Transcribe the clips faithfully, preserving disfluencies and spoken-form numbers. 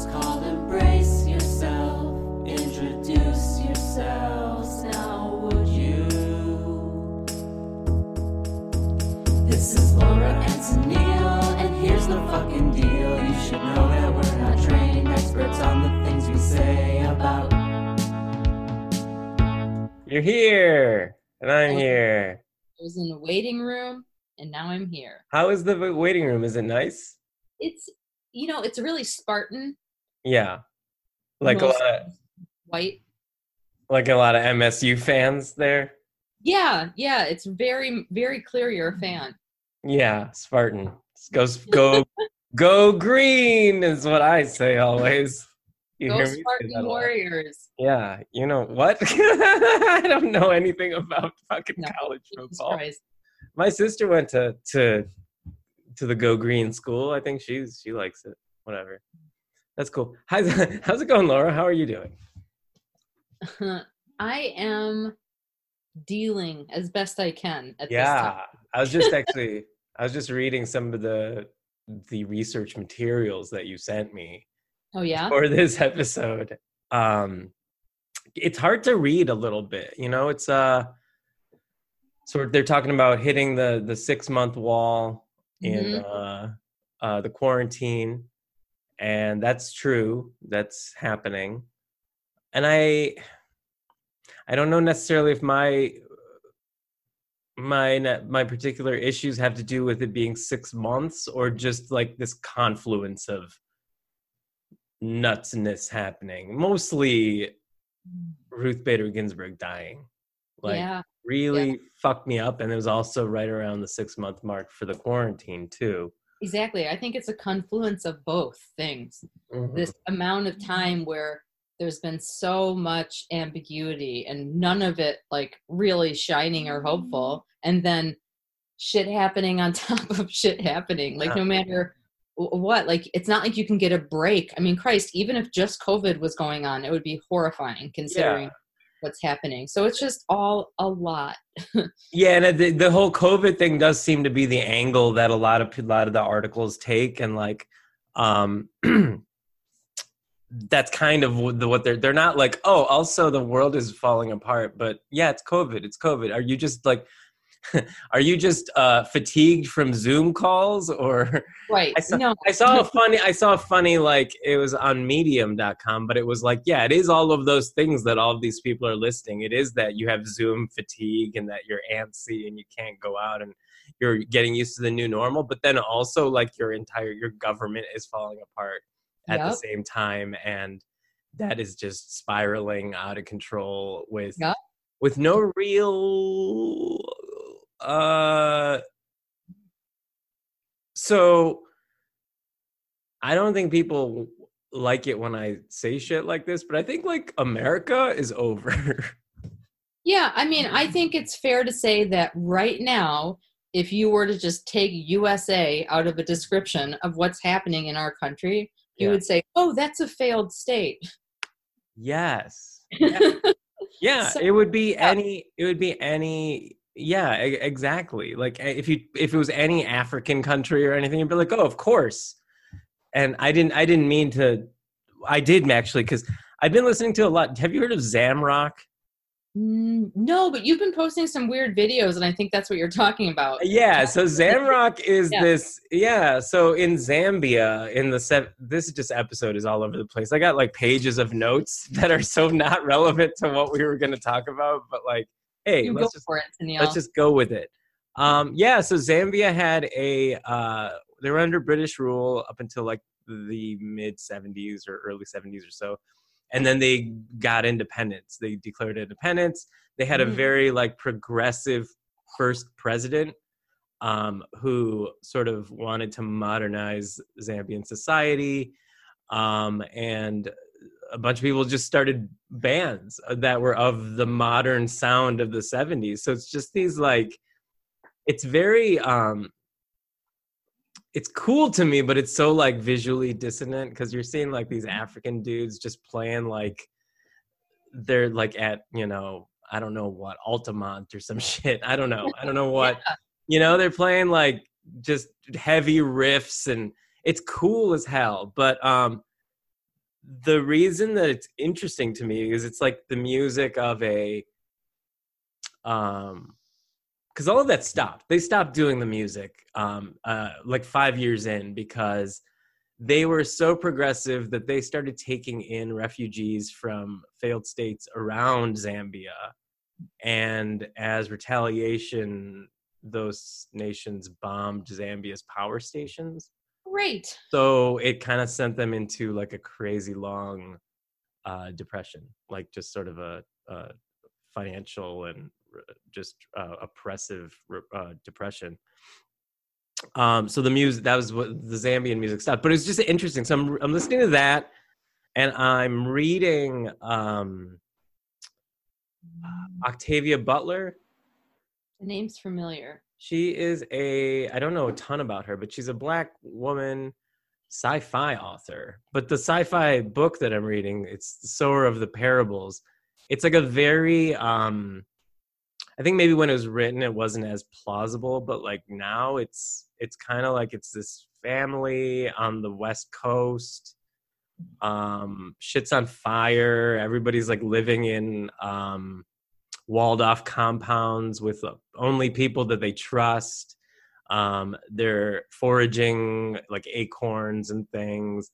just called Embrace Yourself. Introduce yourselves now, would you? This is Laura and Sunil, and here's the fucking deal. You should know that we're not trained experts on the things we say about. You're here, and I'm here. I was in the waiting room, and now I'm here. How is the waiting room? Is it nice? It's, you know, it's really Spartan. Yeah. Like Most a lot of... White. Like a lot of M S U fans there? Yeah, yeah. It's very, very clear you're a fan. Yeah, Spartan. Go, go, go green is what I say always. You Go Spartan Warriors. Yeah, you know what? I don't know anything about fucking no, college football. Christ. My sister went to, to to the Go Green school. I think she's she likes it. Whatever. That's cool. How's, how's it going, Laura? How are you doing? Uh, I am dealing as best I can at yeah, this time. I was just actually I was just reading some of the the research materials that you sent me. Oh yeah. For this episode, um, it's hard to read a little bit. You know, it's uh, sort of, they're talking about hitting the the six month wall in mm-hmm. uh, uh, the quarantine, and that's true. That's happening, and I, I don't know necessarily if my my my particular issues have to do with it being six months or just like this confluence of nutsness happening, mostly Ruth Bader Ginsburg dying, like yeah. really yeah. fucked me up, and it was also right around the six month mark for the quarantine too. Exactly. I think it's a confluence of both things. Mm-hmm. This amount of time where there's been so much ambiguity and none of it like really shining or hopeful, and then shit happening on top of shit happening, like yeah. no matter what, like it's not like you can get a break. I mean, Christ, even if just COVID was going on, it would be horrifying considering yeah. what's happening. So it's just all a lot. yeah, and the, the whole COVID thing does seem to be the angle that a lot of a lot of the articles take, and like, um, that's kind of what, the, what they're they're not like. Oh, also the world is falling apart, but yeah, it's COVID. It's COVID. Are you just like? Are you just uh, fatigued from Zoom calls or right? I saw, no. I saw a funny. I saw a funny like it was on medium dot com, but it was like, yeah, it is all of those things that all of these people are listing. It is that you have Zoom fatigue and that you're antsy and you can't go out and you're getting used to the new normal. But then also like your entire your government is falling apart at yep. the same time, and that is just spiraling out of control with yep. with no real. Uh, so I don't think people like it when I say shit like this, but I think like America is over. yeah. I mean, I think it's fair to say that right now, if you were to just take U S A out of a description of what's happening in our country, you yeah. would say, oh, that's a failed state. Yes. Yeah. yeah so, it would be yeah. any, it would be any, yeah, exactly. Like if you if it was any African country or anything, you'd be like, oh, of course. And I didn't I didn't mean to. I did actually, because I've been listening to a lot. Have you heard of Zamrock? No, but you've been posting some weird videos, and I think that's what you're talking about. Yeah. So Zamrock is yeah. this. Yeah. So in Zambia, in the se- this just episode is all over the place. I got like pages of notes that are so not relevant to what we were going to talk about, but like. Hey, let's just, it, let's just go with it. Um, yeah, so Zambia had a, uh, they were under British rule up until like the mid seventies or early seventies or so. And then they got independence. They declared independence. They had a very like progressive first president um, who sort of wanted to modernize Zambian society. Um, and a bunch of people just started bands that were of the modern sound of the seventies. So it's just these like, it's very, um, it's cool to me, but it's so like visually dissonant because you're seeing like these African dudes just playing like, they're like at, you know, I don't know what, Altamont or some shit. I don't know. I don't know what, yeah. you know, they're playing like just heavy riffs and it's cool as hell. But, um, the reason that it's interesting to me is it's like the music of a, um, because all of that stopped. They stopped doing the music um, uh, like five years in because they were so progressive that they started taking in refugees from failed states around Zambia. And as retaliation, those nations bombed Zambia's power stations. Great. So it kind of sent them into like a crazy long uh, depression, like just sort of a, a financial and just uh, oppressive uh, depression. Um, so the music, that was what the Zambian music stopped, but it's just interesting. So I'm, I'm listening to that and I'm reading um, Octavia Butler. The name's familiar. She is a, I don't know a ton about her, but she's a black woman sci-fi author. But the sci-fi book that I'm reading, it's The Sower of the Parables. It's like a very, um, I think maybe when it was written, it wasn't as plausible, but like now it's, it's kind of like it's this family on the West Coast. Um, shit's on fire. Everybody's like living in, um, walled off compounds with only people that they trust. Um, they're foraging like acorns and things.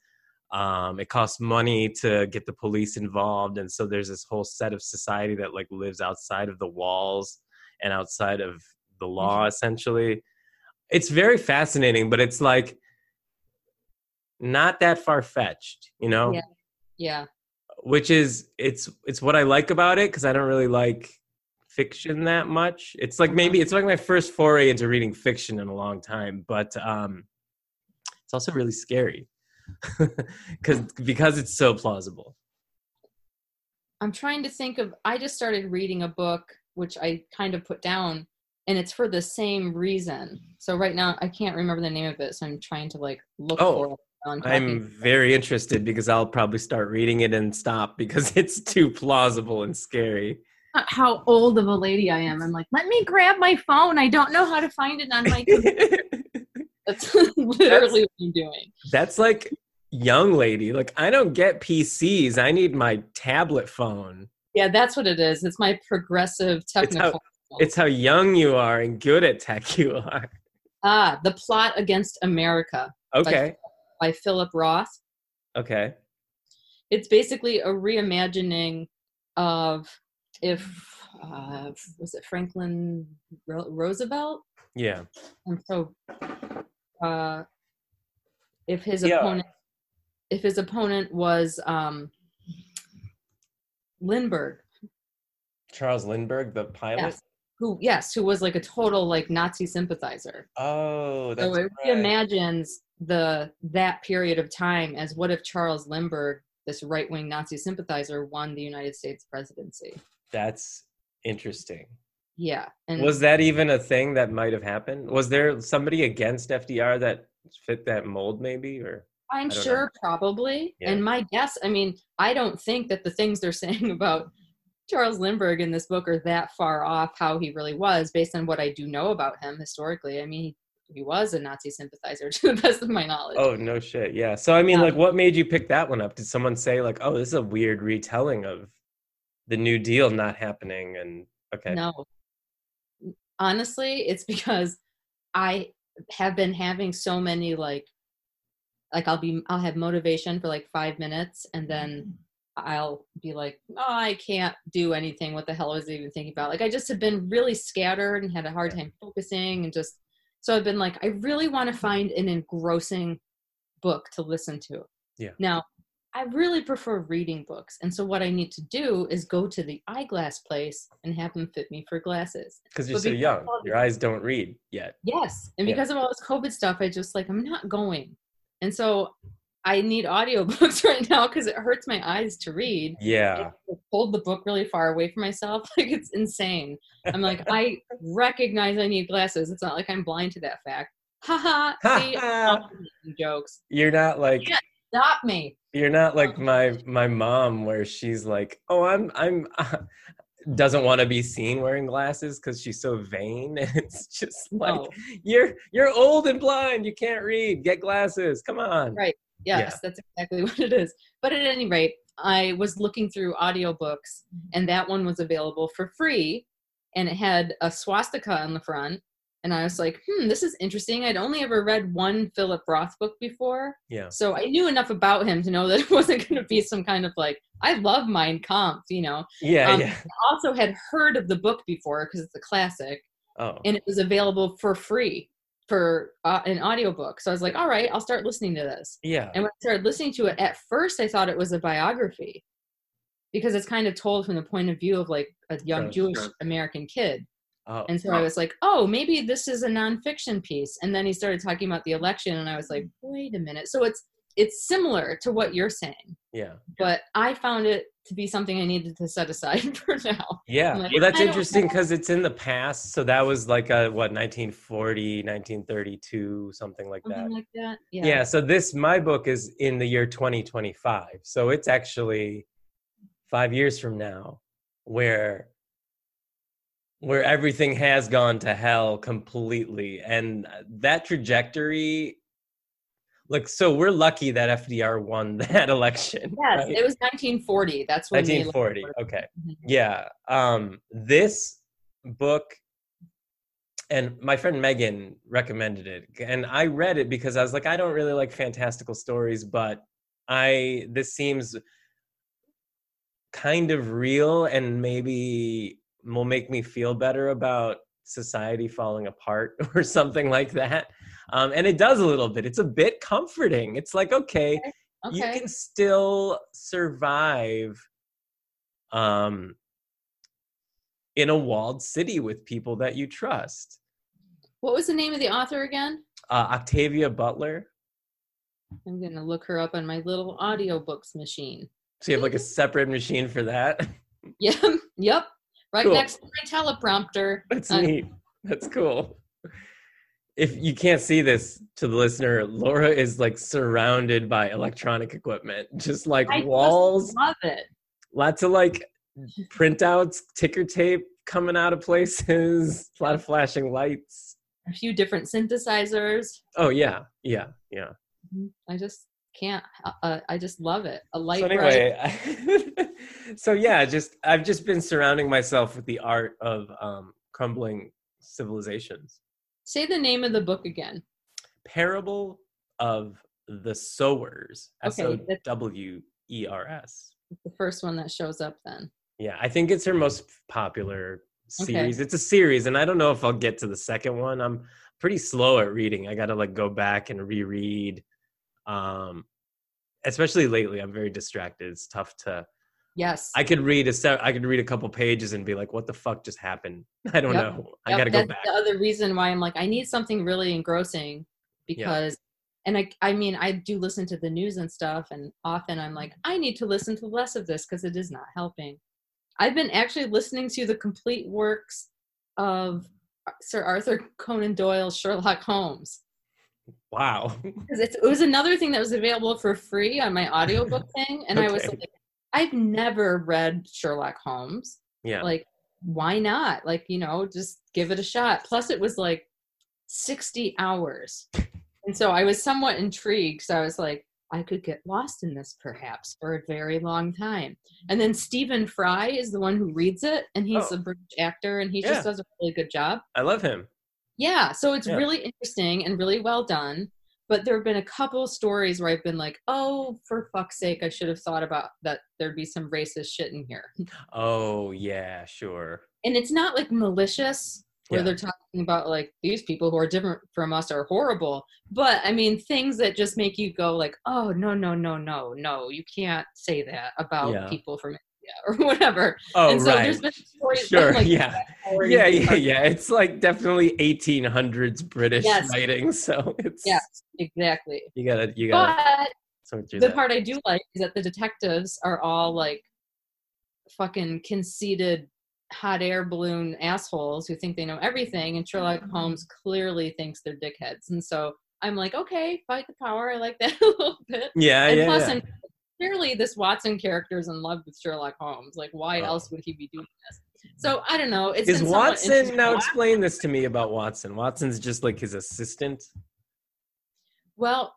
Um, it costs money to get the police involved. And so there's this whole set of society that like lives outside of the walls and outside of the law, essentially. It's very fascinating, but it's like not that far-fetched, you know? Yeah. Yeah. Which is, it's, it's what I like about it. Cause I don't really like fiction that much. It's like maybe it's like my first foray into reading fiction in a long time, but um, it's also really scary because because it's so plausible. I'm trying to think of, I just started reading a book, which I kind of put down, and it's for the same reason. So right now I can't remember the name of it. So I'm trying to like look oh, for it. I'm, I'm very interested because I'll probably start reading it and stop because it's too plausible and scary. How old of a lady I am. I'm like, let me grab my phone. I don't know how to find it on my computer. That's literally that's, what I'm doing. That's like young lady. Like, I don't get P Cs. I need my tablet phone. Yeah, that's what it is. It's my progressive technical. It's how, it's how young you are and good at tech you are. Ah, The Plot Against America. Okay. By, by Philip Roth. Okay. It's basically a reimagining of if, uh, was it Franklin Roosevelt? Yeah. And so, uh, if his yeah. opponent, if his opponent was um, Lindbergh. Charles Lindbergh, the pilot? Yes. Who, yes, who was like a total like Nazi sympathizer. Oh, that's So it right. reimagines the that period of time as what if Charles Lindbergh, this right-wing Nazi sympathizer, won the United States presidency. That's interesting. Yeah. And was that even a thing that might have happened? Was there somebody against F D R that fit that mold maybe? Or I'm sure know. probably. Yeah. And my guess, I mean, I don't think that the things they're saying about Charles Lindbergh in this book are that far off how he really was based on what I do know about him historically. I mean, he, he was a Nazi sympathizer to the best of my knowledge. Oh, no shit. Yeah. So, I mean, um, like what made you pick that one up? Did someone say like, oh, this is a weird retelling of the New Deal not happening? And okay. No. Honestly, it's because I have been having so many, like, like I'll be, I'll have motivation for like five minutes and then I'll be like, oh, I can't do anything. What the hell was I even thinking about? Like, I just have been really scattered and had a hard time focusing and just, so I've been like, I really want to find an engrossing book to listen to. Yeah. Now, I really prefer reading books. And so what I need to do is go to the eyeglass place and have them fit me for glasses. Because you're so young. Your eyes don't read yet. Yes. And because yeah. of all this COVID stuff, I just like, I'm not going. And so I need audiobooks right now because it hurts my eyes to read. Yeah. I hold the book really far away from myself. Like it's insane. I'm like, I recognize I need glasses. It's not like I'm blind to that fact. Ha ha. See, I'm not making jokes. You're not like. Yeah. Stop me. You're not like my my mom where she's like, oh, I'm I'm uh, doesn't want to be seen wearing glasses because she's so vain. And it's just like, no. you're you're old and blind. You can't read. Get glasses. Come on. Right. Yes, yeah. That's exactly what it is. But at any rate, I was looking through audiobooks, and that one was available for free, and it had a swastika on the front. And I was like, hmm, this is interesting. I'd only ever read one Philip Roth book before. Yeah. So I knew enough about him to know that it wasn't going to be some kind of like, I love Mein Kampf, you know. Yeah, um, yeah. I also had heard of the book before because it's a classic. Oh. And it was available for free for uh, an audiobook. So I was like, all right, I'll start listening to this. Yeah. And when I started listening to it, at first I thought it was a biography because it's kind of told from the point of view of like a young right. Jewish right. American kid. Oh, and so oh. I was like, oh, maybe this is a nonfiction piece. And then he started talking about the election, and I was like, wait a minute. So it's it's similar to what you're saying. Yeah. But I found it to be something I needed to set aside for now. Yeah. Like, well, that's interesting because it's in the past. So that was like, a, what, nineteen forty, nineteen thirty-two, something like something that. like that. Yeah. Yeah. So this, my book is in the year twenty twenty-five. So it's actually five years from now where... where everything has gone to hell completely. And that trajectory, like, so we're lucky that F D R won that election. Yes, right? It was nineteen forty. That's when nineteen forty, okay. Mm-hmm. Yeah, um, this book, and my friend Megan recommended it. And I read it because I was like, I don't really like fantastical stories, but I this seems kind of real and maybe... will make me feel better about society falling apart or something like that. Um, and it does a little bit. It's a bit comforting. It's like, okay, okay. you can still survive um, in a walled city with people that you trust. What was the name of the author again? Uh, Octavia Butler. I'm going to look her up on my little audiobooks machine. So you have like a separate machine for that? Yeah. Yep. Right cool. Next to my teleprompter. That's uh, neat. That's cool. If you can't see this to the listener, Laura is like surrounded by electronic equipment, just like I walls. I love it. Lots of like printouts, ticker tape coming out of places, a lot of flashing lights. A few different synthesizers. Oh, yeah. Yeah. Yeah. I just can't. Uh, I just love it. A light. So anyway. I- So yeah, just I've just been surrounding myself with the art of um, crumbling civilizations. Say the name of the book again. Parable of the Sowers. S O W E R S. The first one that shows up then. Yeah, I think it's her most popular series. Okay. It's a series, and I don't know if I'll get to the second one. I'm pretty slow at reading. I got to like go back and reread. Um, especially lately, I'm very distracted. It's tough to. Yes. I could read a I could read a couple pages and be like, what the fuck just happened? I don't yep. know. I yep. got to go back. That's the other reason why I'm like, I need something really engrossing because, yeah. and I, I mean, I do listen to the news and stuff, and often I'm like, I need to listen to less of this because it is not helping. I've been actually listening to the complete works of Sir Arthur Conan Doyle's Sherlock Holmes. Wow. Because it was another thing that was available for free on my audiobook thing, and okay. I was like, I've never read Sherlock Holmes. Yeah. Like, why not? Like, you know, just give it a shot. Plus, it was like sixty hours. And so I was somewhat intrigued. So I was like, I could get lost in this perhaps for a very long time. And then Stephen Fry is the one who reads it. And he's oh. a British actor. And he yeah. just does a really good job. I love him. Yeah. So it's yeah. really interesting and really well done. But there have been a couple stories where I've been like, oh, for fuck's sake, I should have thought about that there'd be some racist shit in here. Oh, yeah, sure. And it's not like malicious where yeah. they're talking about like these people who are different from us are horrible. But I mean, things that just make you go like, oh, no, no, no, no, no. You can't say that about yeah. people from India or whatever. Oh, and so right. there's been stories sure, like, yeah. Yeah, yeah, yeah. It's like definitely eighteen hundreds British yes. writing. So it's... Yeah. Exactly. You gotta, you gotta. But the that. part I do like is that the detectives are all like fucking conceited hot air balloon assholes who think they know everything, and Sherlock Holmes clearly thinks they're dickheads. And so I'm like, okay, fight the power. I like that a little bit. Yeah, and yeah. Plus, yeah. And clearly, this Watson character is in love with Sherlock Holmes. Like, why oh. else would he be doing this? So I don't know. It's is Watson now? Explain this to me about Watson. Watson's just like his assistant. Well,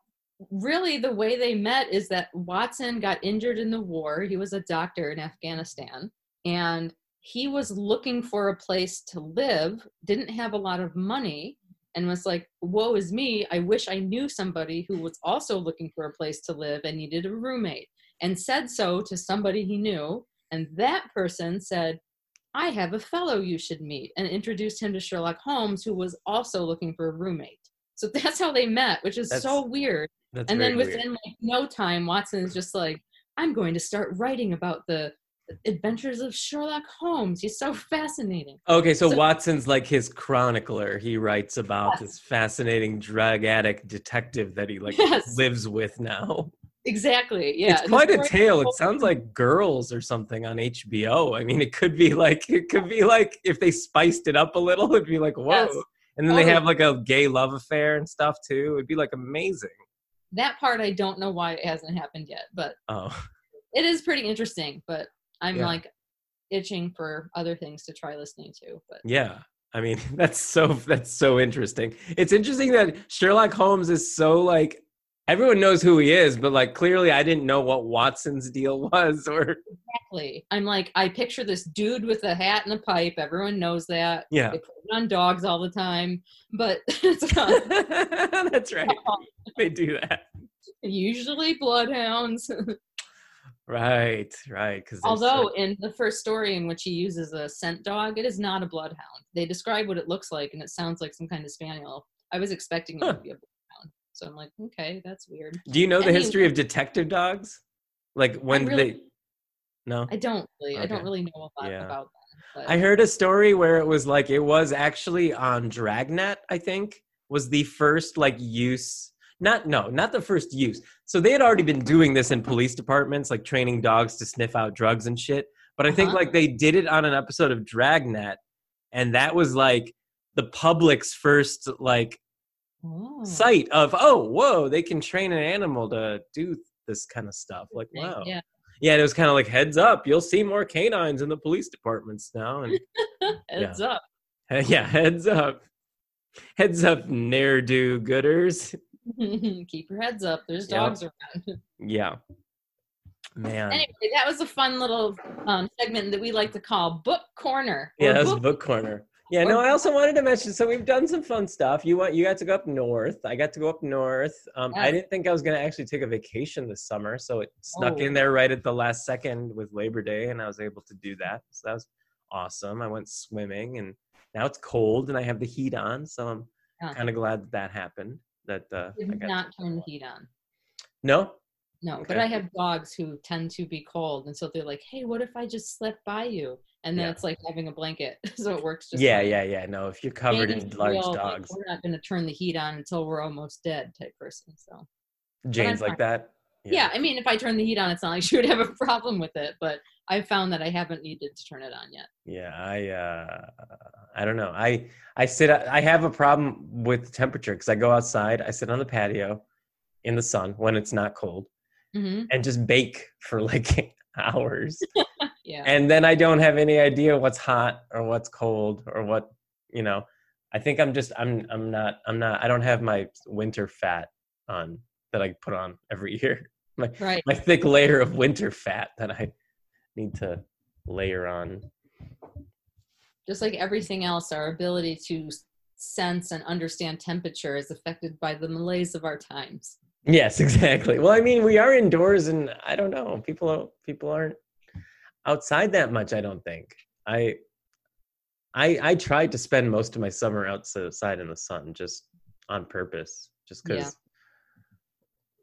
really the way they met is that Watson got injured in the war. He was a doctor in Afghanistan, and he was looking for a place to live, didn't have a lot of money, and was like, woe is me, I wish I knew somebody who was also looking for a place to live and needed a roommate, and said so to somebody he knew. And that person said, I have a fellow you should meet, and introduced him to Sherlock Holmes, who was also looking for a roommate. So that's how they met, which is that's, so weird. That's and then within weird. like no time, Watson is just like, I'm going to start writing about the adventures of Sherlock Holmes. He's so fascinating. Okay, so, so Watson's like his chronicler. He writes about yes. this fascinating drug addict detective that he like yes. lives with now. Exactly, yeah. It's quite a tale. It sounds like Girls or something on H B O. I mean, it could be like, it could be like, if they spiced it up a little, it'd be like, whoa. Yes. And then oh. they have like a gay love affair and stuff too. It'd be like amazing. That part, I don't know why it hasn't happened yet, but oh. it is pretty interesting, but I'm yeah. like itching for other things to try listening to. But yeah. I mean, that's so, that's so interesting. It's interesting that Sherlock Holmes is so like, everyone knows who he is, but like clearly I didn't know what Watson's deal was. Or exactly. I'm like, I picture this dude with a hat and a pipe. Everyone knows that. Yeah. They put it on dogs all the time. But it's not. That's right. They do that. Usually bloodhounds. Right, right. Because although so- in the first story in which he uses a scent dog, it is not a bloodhound. They describe what it looks like, and it sounds like some kind of spaniel. I was expecting it huh. to be a bloodhound. So I'm like, okay, that's weird. Do you know the I history mean, of detective dogs? Like when really, they... No? I don't really. Okay. I don't really know a lot yeah. about that. But... I heard a story where it was like, it was actually on Dragnet, I think, was the first like use... Not, no, not the first use. So they had already been doing this in police departments, like training dogs to sniff out drugs and shit. But I think uh-huh. like they did it on an episode of Dragnet. And that was like the public's first like Ooh. sight of, oh, whoa, they can train an animal to do this kind of stuff. Like, wow. Yeah. Yeah, and it was kind of like, heads up, you'll see more canines in the police departments now. And Heads yeah. up. Yeah, heads up. Heads up, ne'er-do-gooders. Keep your heads up. There's dogs yeah. around. Yeah. Man. Anyway, that was a fun little um, segment that we like to call Book Corner. Yeah, that was Book, Book Corner. Yeah, no, I also wanted to mention, so we've done some fun stuff. You want, you got to go up north. I got to go up north. Um, yeah. I didn't think I was going to actually take a vacation this summer, so it snuck oh. in there right at the last second with Labor Day, and I was able to do that. So that was awesome. I went swimming, and now it's cold, and I have the heat on, so I'm yeah. kind of glad that that happened. That uh, I did not turn the heat on. No? No, okay. But I have dogs who tend to be cold, and so they're like, hey, what if I just slept by you? And then yeah. it's like having a blanket, so it works just Yeah, fine. yeah, yeah, no, if you're covered James in large real, dogs. Like, we're not going to turn the heat on until we're almost dead type person, so. Jane's like that? Yeah. yeah, I mean, if I turn the heat on, it's not like she would have a problem with it, but I found that I haven't needed to turn it on yet. Yeah, I uh, I don't know. I I sit. I have a problem with the temperature because I go outside. I sit on the patio in the sun when it's not cold, mm-hmm. and just bake for like hours. yeah. And then I don't have any idea what's hot or what's cold or what, you know. I think I'm just I'm I'm not I'm not I don't have my winter fat on that I put on every year. My right. my thick layer of winter fat that I. need to layer on. Just like everything else, our ability to sense and understand temperature is affected by the malaise of our times. Yes, exactly. Well, I mean, we are indoors, and I don't know, people people aren't outside that much, I don't think. I I I tried to spend most of my summer outside in the sun, just on purpose, just because yeah.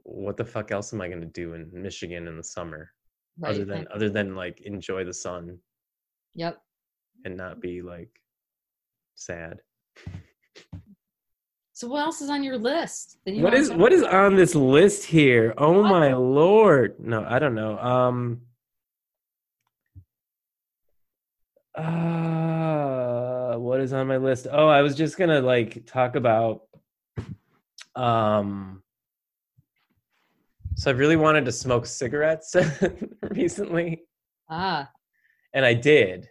what the fuck else am I going to do in Michigan in the summer? Right. Other than other than like enjoy the sun, yep, and not be like sad. So what else is on your list? You what is what is on this list here? Oh what? My Lord! No, I don't know. Um, uh, what is on my list? Oh, I was just gonna like talk about. Um. So I really wanted to smoke cigarettes recently. Ah. And I did,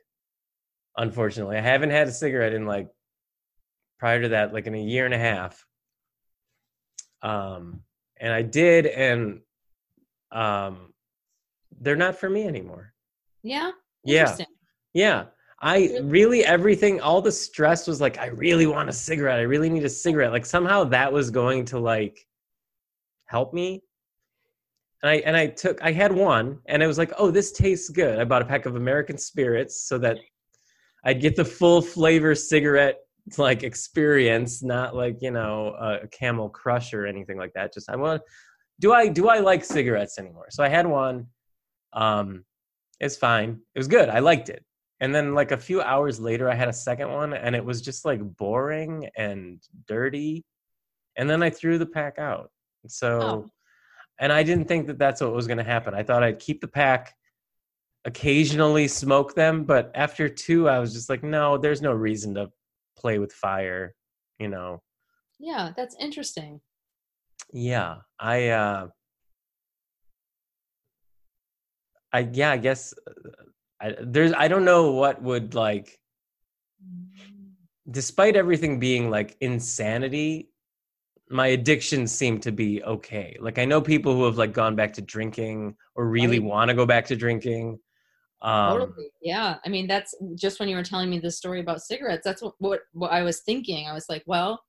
unfortunately. I haven't had a cigarette in like, prior to that, like in a year and a half. Um, And I did, and um, they're not for me anymore. Yeah? Yeah. Yeah. I really, everything, all the stress was like, I really want a cigarette. I really need a cigarette. Like somehow that was going to like help me. And I, and I took, I had one and I was like, oh, this tastes good. I bought a pack of American Spirits so that I'd get the full flavor cigarette like experience, not like, you know, a Camel Crush or anything like that. Just, I want, do I, do I like cigarettes anymore? So I had one. Um, it's fine. It was good. I liked it. And then like a few hours later, I had a second one and it was just like boring and dirty. And then I threw the pack out. So, oh. And I didn't think that that's what was going to happen. I thought I'd keep the pack, occasionally smoke them. But after two, I was just like, no, there's no reason to play with fire, you know? Yeah. That's interesting. Yeah. I, uh, I, yeah, I guess uh, I, there's, I don't know what would like, despite everything being like insanity, my addictions seem to be okay. Like I know people who have like gone back to drinking or really right. want to go back to drinking. Um, totally. Yeah. I mean, that's just when you were telling me this story about cigarettes, that's what, what, what I was thinking. I was like, well,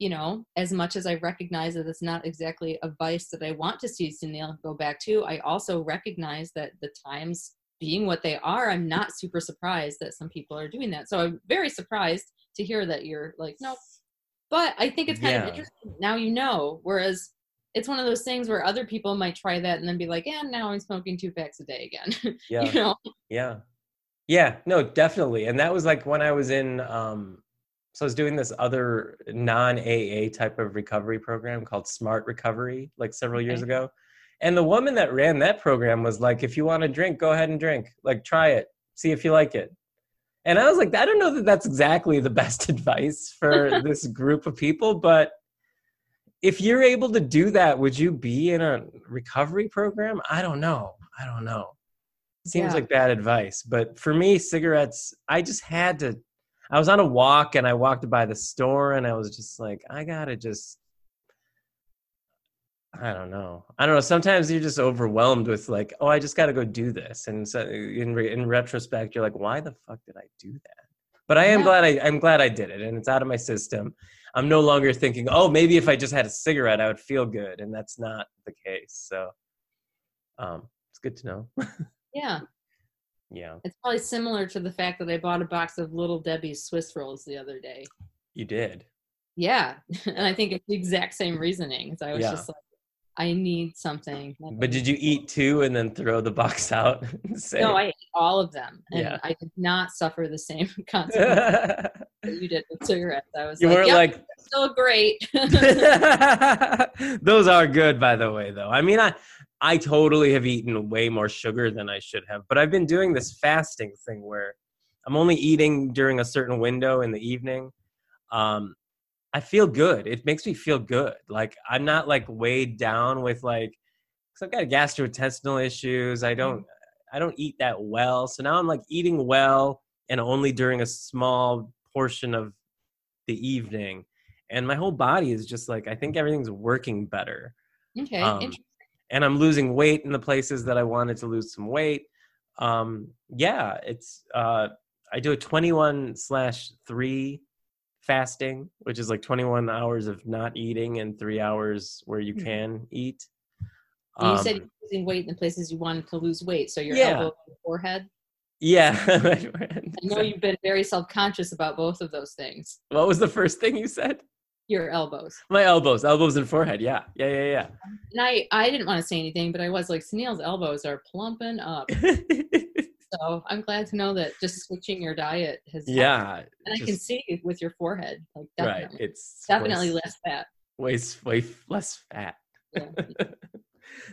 you know, as much as I recognize that it's not exactly a vice that I want to see Sunil go back to, I also recognize that the times being what they are, I'm not super surprised that some people are doing that. So I'm very surprised to hear that you're like, nope. But I think it's kind yeah. of interesting. Now you know. Whereas it's one of those things where other people might try that and then be like, yeah, now I'm smoking two packs a day again. Yeah. You know? Yeah. Yeah. No, definitely. And that was like when I was in, um, so I was doing this other non-A A type of recovery program called Smart Recovery like several okay. years ago. And the woman that ran that program was like, if you want to drink, go ahead and drink. Like, try it. See if you like it. And I was like, I don't know that that's exactly the best advice for this group of people. But if you're able to do that, would you be in a recovery program? I don't know. I don't know. Seems yeah. like bad advice. But for me, cigarettes, I just had to. I was on a walk and I walked by the store and I was just like, I got to just. I don't know. I don't know. Sometimes you're just overwhelmed with like, oh, I just got to go do this. And so in re- in retrospect, you're like, why the fuck did I do that? But I am yeah. glad I, I'm glad I did it. And it's out of my system. I'm no longer thinking, oh, maybe if I just had a cigarette, I would feel good. And that's not the case. So um, it's good to know. yeah. Yeah. It's probably similar to the fact that I bought a box of Little Debbie's Swiss rolls the other day. You did? Yeah. And I think it's the exact same reasoning. So I was yeah. just like, I need something. But did you eat two and then throw the box out? No, I ate all of them. And yeah. I did not suffer the same consequences that you did with cigarettes. I was you like, weren't yep, like... still great. Those are good, by the way, though. I mean, I, I totally have eaten way more sugar than I should have. But I've been doing this fasting thing where I'm only eating during a certain window in the evening. Um, I feel good. It makes me feel good. Like I'm not like weighed down with like, cause I've got gastrointestinal issues. I don't, I don't eat that well. So now I'm like eating well and only during a small portion of the evening. And my whole body is just like, I think everything's working better. Okay. Um, interesting. And I'm losing weight in the places that I wanted to lose some weight. Um, yeah. It's, uh, I do a twenty-one slash three fasting, which is like twenty-one hours of not eating and three hours where you can eat. And you um, said you're losing weight in the places you wanted to lose weight. So your yeah. elbow and forehead? Yeah. I know you've been very self-conscious about both of those things. What was the first thing you said? Your elbows. My elbows, elbows and forehead. Yeah, yeah, yeah, yeah. And I, I didn't want to say anything, but I was like, Sunil's elbows are plumping up. So I'm glad to know that just switching your diet has yeah, happened. And just, I can see with your forehead, like definitely, right, it's definitely way, less fat. Way, way less fat. Yeah.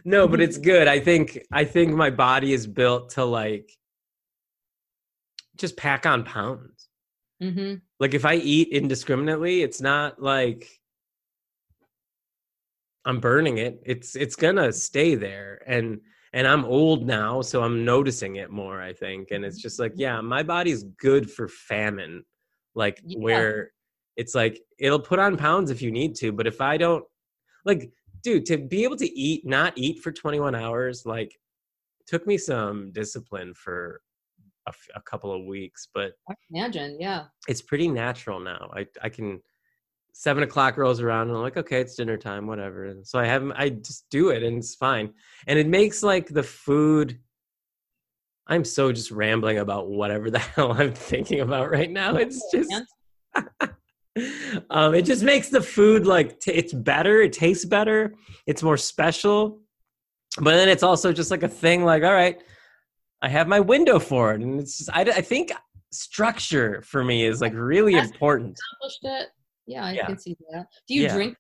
No, but it's good. I think I think my body is built to like just pack on pounds. Mm-hmm. Like if I eat indiscriminately, it's not like I'm burning it. It's it's gonna stay there and. And I'm old now, so I'm noticing it more, I think. And it's just like, yeah, my body's good for famine. Like yeah. where it's like, it'll put on pounds if you need to. But if I don't, like dude, to be able to eat, not eat for twenty-one hours, like, took me some discipline for a, f- a couple of weeks, but I can imagine, yeah, it's pretty natural now. I, I can, seven o'clock rolls around and I'm like, okay, it's dinner time, whatever. And so I haven't, I just do it and it's fine. And it makes like the food, I'm so just rambling about whatever the hell I'm thinking about right now. It's just, um, it just makes the food like, t- it's better. It tastes better. It's more special. But then it's also just like a thing like, all right, I have my window for it. And it's just, I, I think structure for me is like really That's important. Accomplished it. Yeah, I yeah. can see that. Do you yeah. drink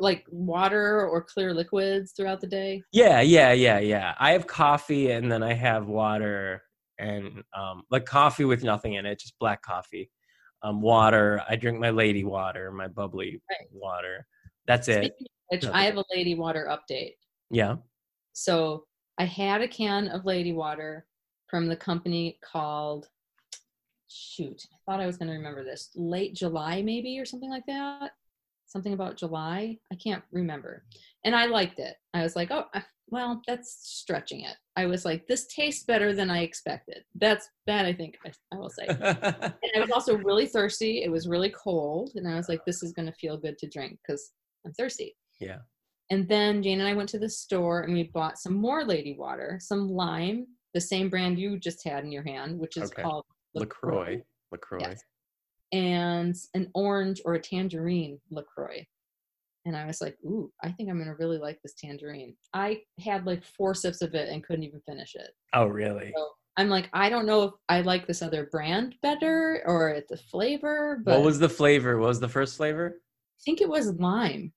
like water or clear liquids throughout the day? Yeah, yeah, yeah, yeah. I have coffee and then I have water and um, like coffee with nothing in it, just black coffee. Um, water, I drink my lady water, my bubbly right. water. That's Speaking it. Of which, I have a lady water update. Yeah. So I had a can of lady water from the company called, shoot, I thought I was going to remember this, Late July maybe or something like that. Something about July. I can't remember. And I liked it. I was like, oh, well, that's stretching it. I was like, this tastes better than I expected. That's that, I think, I, I will say. And I was also really thirsty. It was really cold. And I was like, this is going to feel good to drink because I'm thirsty. Yeah. And then Jane and I went to the store and we bought some more lady water, some lime, the same brand you just had in your hand, which is okay. called LaCroix. LaCroix. Yes. And an orange or a tangerine LaCroix. And I was like, ooh, I think I'm going to really like this tangerine. I had like four sips of it and couldn't even finish it. Oh, really? So I'm like, I don't know if I like this other brand better or the flavor. But what was the flavor? What was the first flavor? I think it was lime.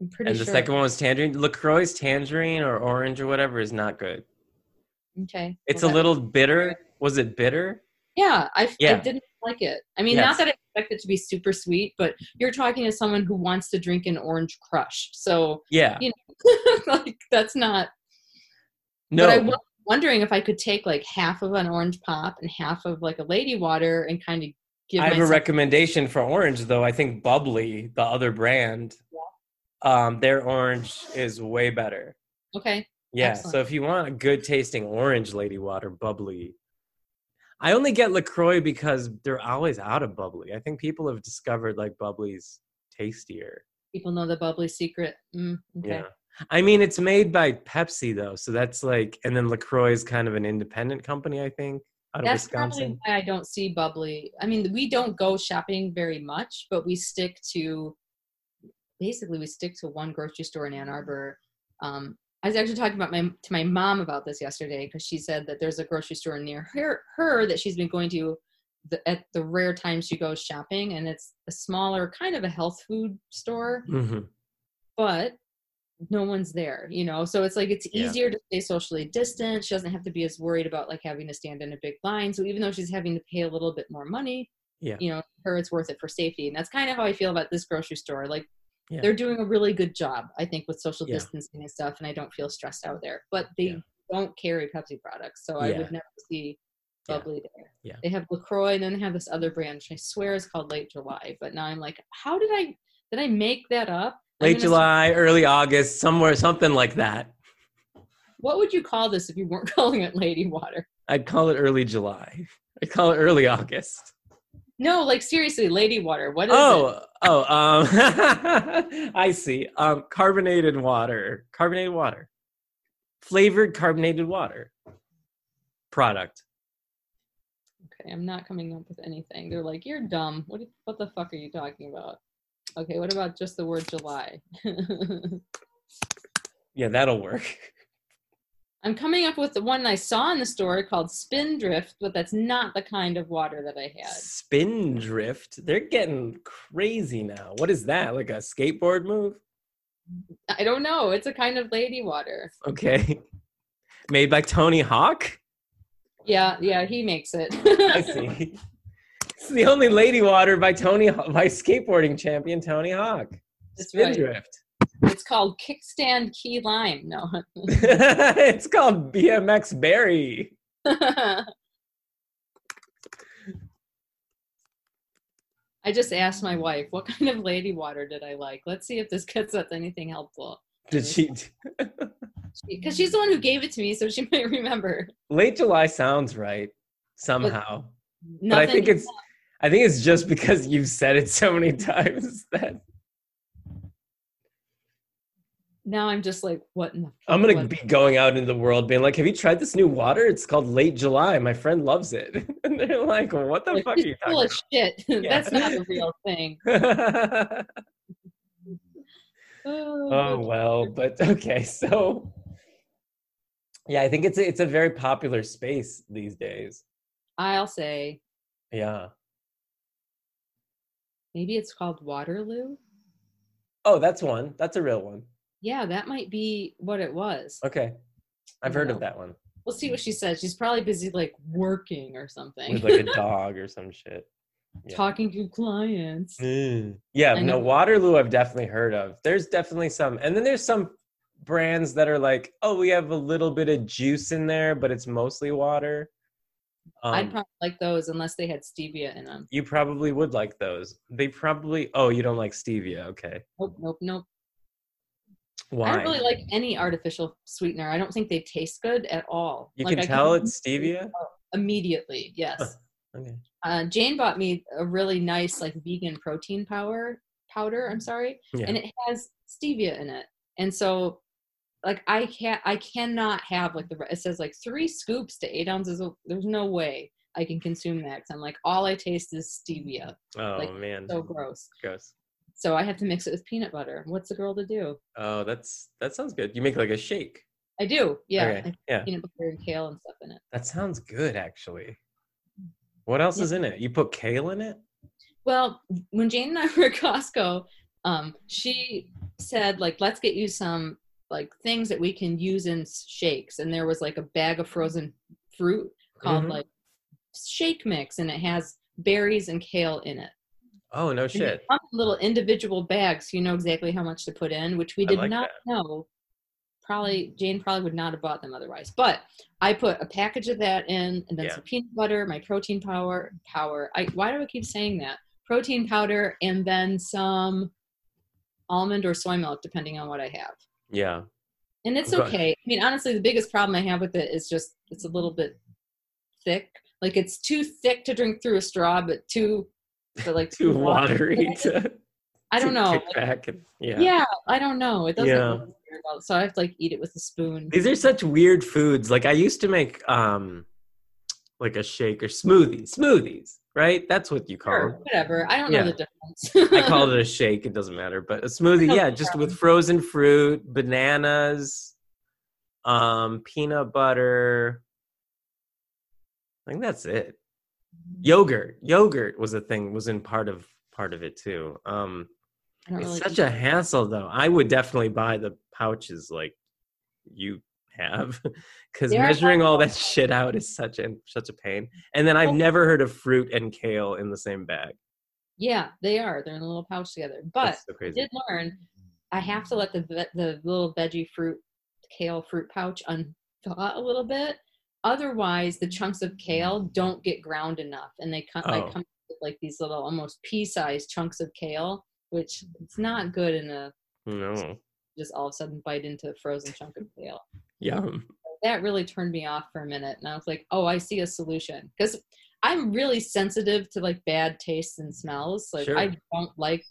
I'm pretty and sure. And the second one was tangerine. LaCroix's tangerine or orange or whatever is not good. Okay. It's well, a little bitter. Was it bitter? Yeah I, yeah, I didn't like it. I mean, yes. not that I expect it to be super sweet, but you're talking to someone who wants to drink an orange crush. So, yeah, you know, like that's not. No. But I was wondering if I could take like half of an orange pop and half of like a lady water and kind of give I have myself- a recommendation for orange, though. I think Bubbly, the other brand, yeah. um, their orange is way better. Okay. Yeah. Excellent. So if you want a good tasting orange lady water, Bubbly. I only get LaCroix because they're always out of bubbly. I think people have discovered like bubbly's tastier. People know the bubbly secret. Mm, okay. Yeah. I mean, it's made by Pepsi though. So that's like, and then LaCroix is kind of an independent company, I think, out that's of Wisconsin. That's probably why I don't see bubbly. I mean, we don't go shopping very much, but we stick to, basically we stick to one grocery store in Ann Arbor. Um, I was actually talking about my to my mom about this yesterday because she said that there's a grocery store near her, her that she's been going to the, at the rare times she goes shopping, and it's a smaller kind of a health food store, mm-hmm. but no one's there, you know? So it's like, it's yeah. easier to stay socially distant. She doesn't have to be as worried about like having to stand in a big line. So even though she's having to pay a little bit more money, yeah. you know, her it's worth it for safety. And that's kind of how I feel about this grocery store. Like, yeah. they're doing a really good job, I think, with social yeah. distancing and stuff, and I don't feel stressed out there. But they yeah. don't carry Pepsi products, so I yeah. would never see Bubbly yeah. there. Yeah. They have LaCroix, and then they have this other brand, which I swear is called Late July. But now I'm like, how did I did I make that up? I'm Late July, start- early August, somewhere, something like that. What would you call this if you weren't calling it Lady Water? I'd call it early July. I'd call it early August. No, like seriously, lady water. What is oh, it? Oh, oh, um, I see. Um, carbonated water, carbonated water, flavored carbonated water product. Okay, I'm not coming up with anything. They're like, you're dumb. What? What the fuck are you talking about? Okay, what about just the word July? Yeah, that'll work. I'm coming up with the one I saw in the store called Spindrift, but that's not the kind of water that I had. Spindrift? They're getting crazy now. What is that? Like a skateboard move? I don't know. It's a kind of lady water. Okay. Made by Tony Hawk? Yeah, yeah, he makes it. I see. It's the only lady water by Tony by skateboarding champion Tony Hawk. That's Spindrift. Right. It's called Kickstand Key Lime. No. It's called B M X Berry. I just asked my wife, what kind of lady water did I like? Let's see if this gets us anything helpful. Did she? Because she's the one who gave it to me, so she might remember. Late July sounds right somehow, but, but I think it's up. I think it's just because you've said it so many times that now I'm just like, what? In the I'm gonna what? be going out into the world, being like, "Have you tried this new water? It's called Late July. My friend loves it." And they're like, well, "What the like, fuck are you talking full about?" Full of shit. Yeah. That's not a real thing. Oh, oh well, but okay, so yeah, I think it's a, it's a very popular space these days. I'll say. Yeah. Maybe it's called Waterloo. Oh, that's one. That's a real one. Yeah, that might be what it was. Okay. I've heard know. of that one. We'll see what she says. She's probably busy like working or something. With like a dog or some shit. Yeah. Talking to clients. Mm. Yeah, no, Waterloo I've definitely heard of. There's definitely some. And then there's some brands that are like, oh, we have a little bit of juice in there, but it's mostly water. Um, I'd probably like those unless they had stevia in them. You probably would like those. They probably, oh, you don't like stevia. Okay. Nope, nope, nope. Wine. I don't really like any artificial sweetener. I don't think they taste good at all. You like, can I tell it's stevia? Immediately, yes. Huh. Okay. Uh, Jane bought me a really nice like vegan protein powder, powder, I'm sorry. Yeah. And it has stevia in it. And so like I can't, I cannot have like the, it says like three scoops to eight ounces. Of, there's no way I can consume that. 'Cause I'm like, all I taste is stevia. Oh like, man. So gross. Gross. So I have to mix it with peanut butter. What's the girl to do? Oh, that's that sounds good. You make like a shake. I do, yeah. Okay. I yeah. Peanut butter and kale and stuff in it. That sounds good, actually. What else yeah. is in it? You put kale in it? Well, when Jane and I were at Costco, um, she said, like, let's get you some like things that we can use in shakes. And there was like a bag of frozen fruit called mm-hmm. like shake mix, and it has berries and kale in it. Oh, no shit. Little individual bags, so you know exactly how much to put in, which we did like not that. know. Probably, Jane probably would not have bought them otherwise. But I put a package of that in, and then yeah. some peanut butter, my protein powder, power. I, why do I keep saying that? Protein powder, and then some almond or soy milk, depending on what I have. Yeah. And it's okay. I mean, honestly, the biggest problem I have with it is just, it's a little bit thick. Like, it's too thick to drink through a straw, but too... So like too watery to, I don't to know kick back and, yeah. yeah I don't know it doesn't yeah. weird, so I have to like eat it with a spoon. These are such weird foods. Like I used to make um like a shake or smoothies smoothies right? That's what you call sure, it whatever I don't yeah. know the difference. I call it a shake, it doesn't matter, but a smoothie yeah just with frozen fruit, bananas, um peanut butter. I think that's it. Yogurt, yogurt was a thing. Was in part of part of it too. Um, it's really such a hassle, though. I would definitely buy the pouches like you have, because measuring all that shit out is such a such a pain. And then I've never heard of fruit and kale in the same bag. Yeah, they are. They're in a little pouch together. But so I did learn I have to let the the little veggie fruit kale fruit pouch unthaw a little bit. Otherwise, the chunks of kale don't get ground enough, and they come, oh. like, come with like these little almost pea-sized chunks of kale, which it's not good in a no. just all of a sudden bite into a frozen chunk of kale. Yum. That really turned me off for a minute, and I was like, oh, I see a solution. Because I'm really sensitive to like bad tastes and smells. Like sure. I don't like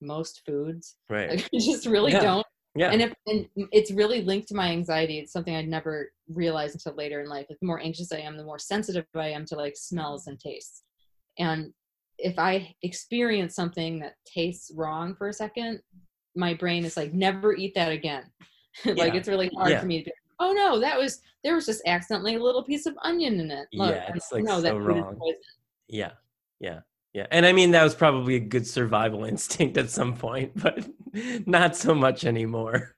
most foods. Right. Like, I just really yeah. don't. Yeah. And, if, and it's really linked to my anxiety. It's something I never realized until later in life. Like the more anxious I am, the more sensitive I am to like smells and tastes. And if I experience something that tastes wrong for a second, my brain is like, never eat that again. Yeah. Like it's really hard yeah. for me to be like, oh no, that was, there was just accidentally a little piece of onion in it. Look, yeah, it's like no, so that wrong. Yeah, yeah. Yeah, and I mean, that was probably a good survival instinct at some point, but not so much anymore.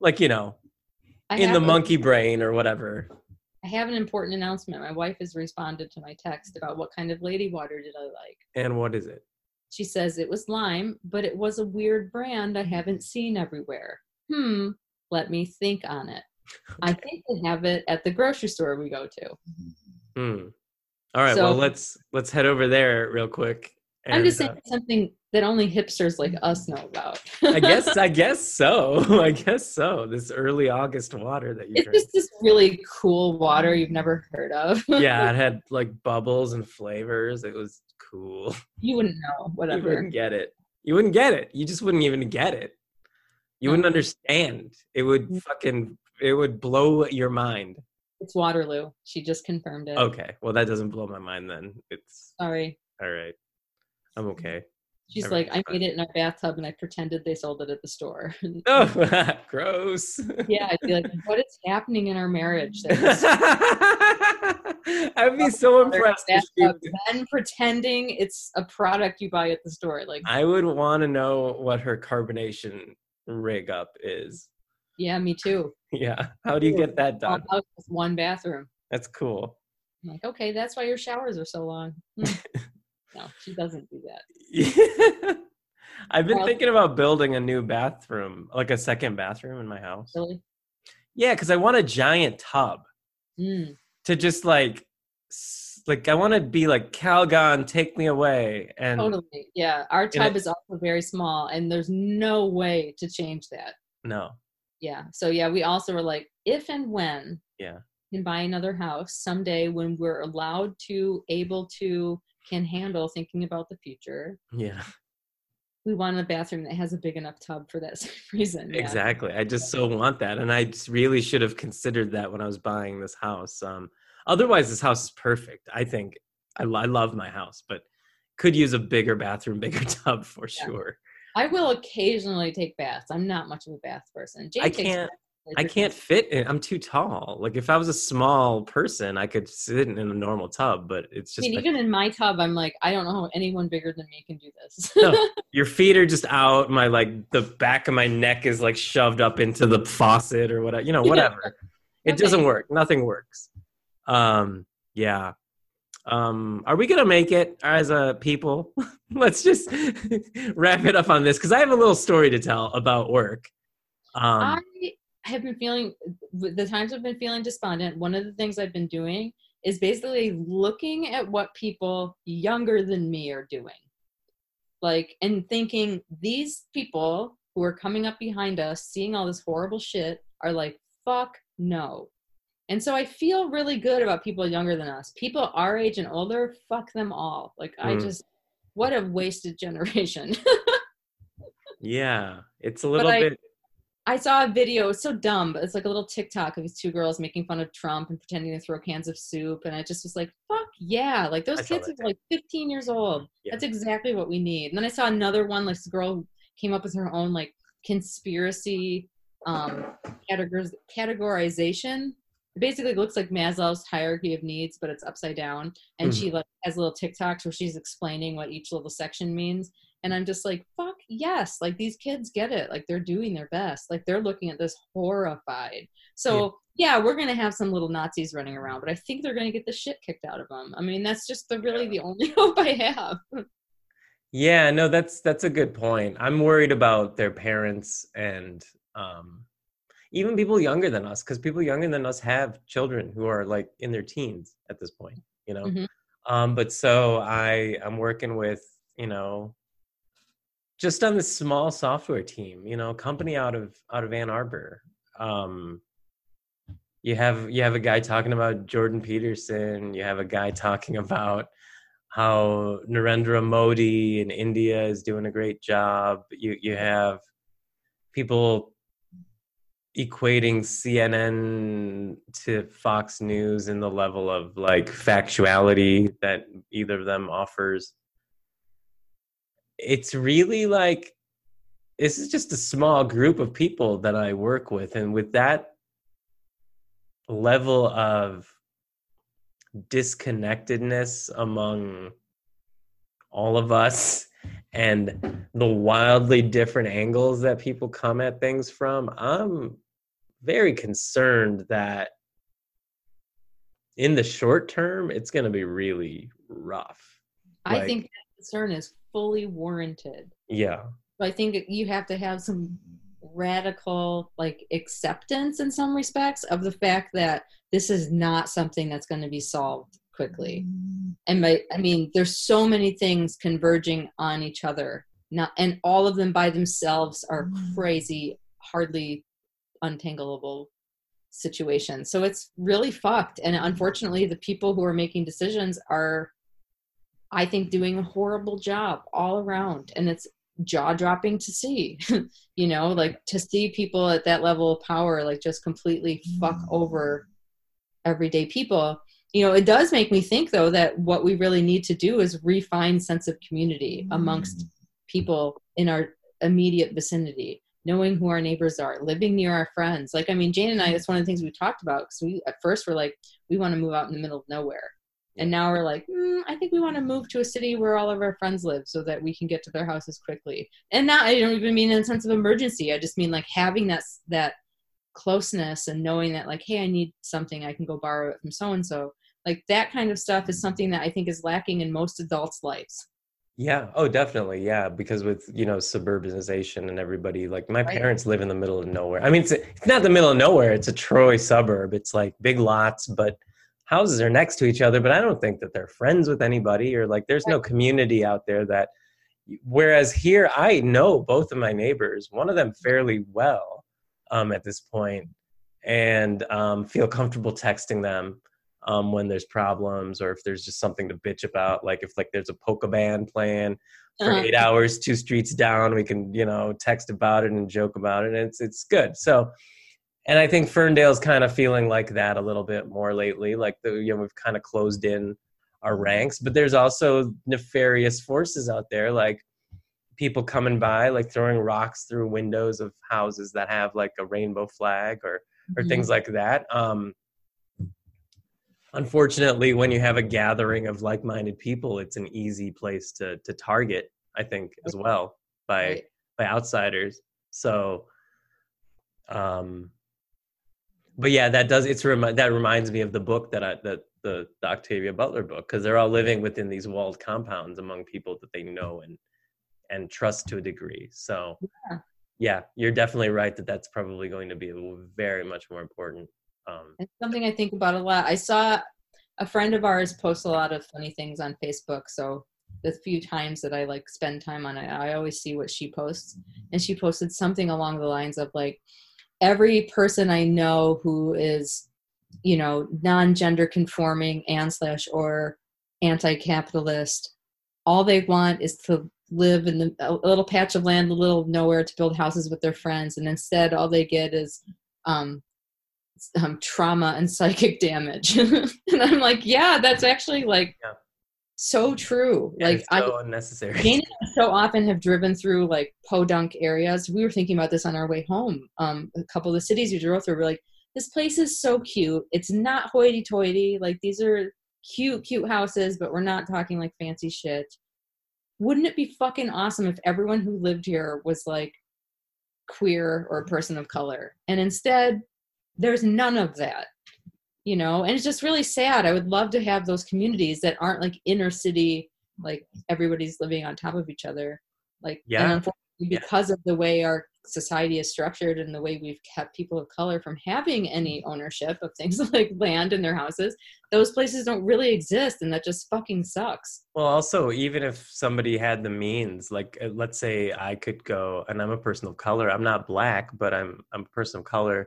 Like, you know, I in the monkey a, brain or whatever. I have an important announcement. My wife has responded to my text about what kind of lady water did I like. And what is it? She says it was lime, but it was a weird brand I haven't seen everywhere. Hmm, let me think on it. Okay. I think they have it at the grocery store we go to. Hmm. All right, so, well, let's let's head over there real quick. And, I'm just saying uh, something that only hipsters like us know about. I guess, I guess so. I guess so. This early August water that you drink. It's just this really cool water you've never heard of. Yeah, it had like bubbles and flavors. It was cool. You wouldn't know, whatever. You wouldn't get it. You wouldn't get it. You just wouldn't even get it. You wouldn't understand. It would fucking, it would blow your mind. It's Waterloo. She just confirmed it. Okay. Well, that doesn't blow my mind then. It's... Sorry. All right. I'm okay. She's Everything like, I made it in a bathtub and I pretended they sold it at the store. Oh, gross. Yeah, I'd be like, what is happening in our marriage? I'd be so impressed. Bathtub, then pretending it's a product you buy at the store. Like, I would want to know what her carbonation rig up is. Yeah, me too. Yeah. How do you get that done? One bathroom. That's cool. I'm like, okay, that's why your showers are so long. No, she doesn't do that. Yeah. I've been well, thinking about building a new bathroom, like a second bathroom in my house. Really? Yeah, because I want a giant tub mm. to just like, like I want to be like, Calgon, take me away. And totally, yeah. Our tub is also very small, and there's no way to change that. No. Yeah. So yeah, we also were like, if and when yeah, we can buy another house someday when we're allowed to, able to, can handle thinking about the future. Yeah. We want a bathroom that has a big enough tub for that same reason. Yeah. Exactly. I just so want that. And I just really should have considered that when I was buying this house. Um, otherwise, this house is perfect. I think I, I love my house, but could use a bigger bathroom, bigger tub for yeah. sure. I will occasionally take baths. I'm not much of a bath person. Jane I can't. I can't fit in. I'm too tall. Like if I was a small person, I could sit in a normal tub, but it's just I mean, like, even in my tub, I'm like, I don't know how anyone bigger than me can do this. No, your feet are just out. My like the back of my neck is like shoved up into the faucet or whatever, you know, whatever. Yeah. It okay. doesn't work. Nothing works. Um, yeah. Um, are we going to make it as a people? Let's just wrap it up on this. Cause I have a little story to tell about work. Um, I- I have been feeling, the times I've been feeling despondent, one of the things I've been doing is basically looking at what people younger than me are doing. Like, and thinking these people who are coming up behind us, seeing all this horrible shit, are like, fuck no. And so I feel really good about people younger than us. People our age and older, fuck them all. Like, mm. I just, what a wasted generation. Yeah, it's a little but bit. I, I saw a video, it's so dumb, but it's like a little TikTok of these two girls making fun of Trump and pretending to throw cans of soup. And I just was like, fuck yeah. Like those kids are like fifteen years old. Yeah. That's exactly what we need. And then I saw another one, like this girl who came up with her own like conspiracy um, categoriz- categorization. It basically looks like Maslow's hierarchy of needs, but it's upside down. And mm-hmm. she like has little TikToks where she's explaining what each little section means. And I'm just like, fuck yes. Like these kids get it. Like they're doing their best. Like they're looking at this horrified. So yeah, yeah we're going to have some little Nazis running around, but I think they're going to get the shit kicked out of them. I mean, that's just the, really the only hope I have. Yeah, no, that's, that's a good point. I'm worried about their parents and um, even people younger than us, because people younger than us have children who are like in their teens at this point, you know? Mm-hmm. Um, but so I, I'm working with, you know, just on this small software team, you know, company out of out of Ann Arbor. Um, you have you have a guy talking about Jordan Peterson. You have a guy talking about how Narendra Modi in India is doing a great job. You you have people equating C N N to Fox News in the level of like factuality that either of them offers. It's really like, this is just a small group of people that I work with. And with that level of disconnectedness among all of us and the wildly different angles that people come at things from, I'm very concerned that in the short term, it's going to be really rough. I like, think that concern is fully warranted. Yeah. So I think you have to have some radical like acceptance in some respects of the fact that this is not something that's going to be solved quickly. And by, I mean, there's so many things converging on each other Not, and all of them by themselves are crazy, hardly untangleable situations. So it's really fucked. And unfortunately, the people who are making decisions are, I think, doing a horrible job all around. And it's jaw-dropping to see, you know, like to see people at that level of power, like just completely fuck over everyday people. You know, it does make me think, though, that what we really need to do is refine sense of community amongst people in our immediate vicinity, knowing who our neighbors are, living near our friends. Like, I mean, Jane and I, that's one of the things we talked about, because we at first were like, we want to move out in the middle of nowhere. And now we're like, mm, I think we want to move to a city where all of our friends live so that we can get to their houses quickly. And now I don't even mean in a sense of emergency. I just mean like having that, that closeness and knowing that like, hey, I need something, I can go borrow it from so-and-so. Like that kind of stuff is something that I think is lacking in most adults' lives. Yeah. Oh, definitely. Yeah. Because with, you know, suburbanization and everybody, like my right. parents live in the middle of nowhere. I mean, it's, it's not the middle of nowhere. It's a Troy suburb. It's like big lots, but houses are next to each other. But I don't think that they're friends with anybody, or like, there's right. no community out there that, whereas here I know both of my neighbors, one of them fairly well um, at this point, and um, feel comfortable texting them. Um, when there's problems, or if there's just something to bitch about, like if like there's a polka band playing for uh-huh. eight hours, two streets down, we can, you know, text about it and joke about it. And it's, it's good. So, and I think Ferndale's kind of feeling like that a little bit more lately, like the, you know, we've kind of closed in our ranks, but there's also nefarious forces out there, like people coming by, like throwing rocks through windows of houses that have like a rainbow flag or, or mm-hmm. things like that. Um, Unfortunately, when you have a gathering of like-minded people, it's an easy place to to target, I think, as well by right. by outsiders. So, um, but yeah, that does. It's remi- that reminds me of the book that I that the, the Octavia Butler book, because they're all living within these walled compounds among people that they know and and trust to a degree. So, yeah, yeah you're definitely right that that's probably going to be very much more important. Um, it's something I think about a lot. I saw a friend of ours post a lot of funny things on Facebook. So the few times that I like spend time on it, I always see what she posts. And she posted something along the lines of like, every person I know who is, you know, non-gender conforming and slash or anti-capitalist, all they want is to live in the, a little patch of land, a little nowhere, to build houses with their friends. And instead all they get is, um, Um, trauma and psychic damage. And I'm like, yeah, that's actually like yeah. so true. Yeah, like it's so I, unnecessary. Jane and I so often have driven through like podunk areas. We were thinking about this on our way home. Um, a couple of the cities we drove through were like, this place is so cute. It's not hoity-toity. Like these are cute, cute houses, but we're not talking like fancy shit. Wouldn't it be fucking awesome if everyone who lived here was like queer or a person of color? And instead, there's none of that, you know, and it's just really sad. I would love to have those communities that aren't like inner city, like everybody's living on top of each other. Like, yeah. and unfortunately, because yeah. of the way our society is structured and the way we've kept people of color from having any ownership of things like land in their houses, those places don't really exist. And that just fucking sucks. Well, also, even if somebody had the means, like, let's say I could go, and I'm a person of color, I'm not black, but I'm, I'm a person of color.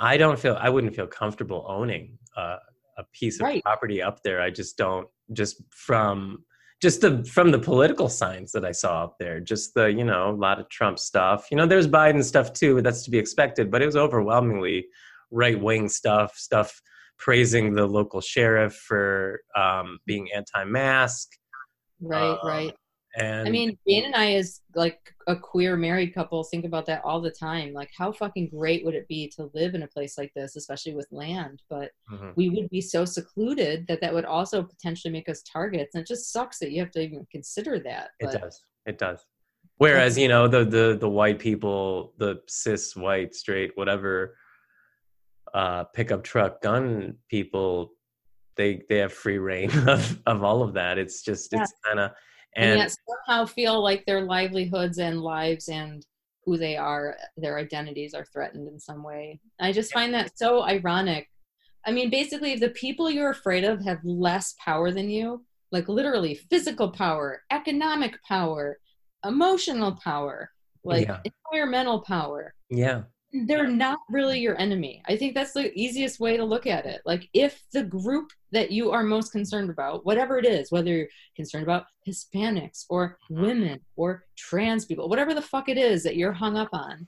I don't feel, I wouldn't feel comfortable owning uh, a piece of right. property up there. I just don't, just from, just the, from the political signs that I saw up there, just the, you know, a lot of Trump stuff, you know, there's Biden stuff too, but that's to be expected, but it was overwhelmingly right-wing stuff, stuff praising the local sheriff for um, being anti-mask. Right, um, right. And I mean, Jane and I, as like a queer married couple, think about that all the time. Like, how fucking great would it be to live in a place like this, especially with land? But mm-hmm. we would be so secluded that that would also potentially make us targets. And it just sucks that you have to even consider that. But it does. It does. Whereas, you know, the the the white people, the cis, white, straight, whatever, uh, pickup truck gun people, they they have free reign of, of all of that. It's just, yeah. it's kind of... And, and yet somehow feel like their livelihoods and lives and who they are, their identities are threatened in some way. I just find that so ironic. I mean, basically, if the people you're afraid of have less power than you, like literally physical power, economic power, emotional power, like yeah. environmental power. Yeah. They're not really your enemy. I think that's the easiest way to look at it. Like, if the group that you are most concerned about, whatever it is, whether you're concerned about Hispanics or women or trans people, whatever the fuck it is that you're hung up on,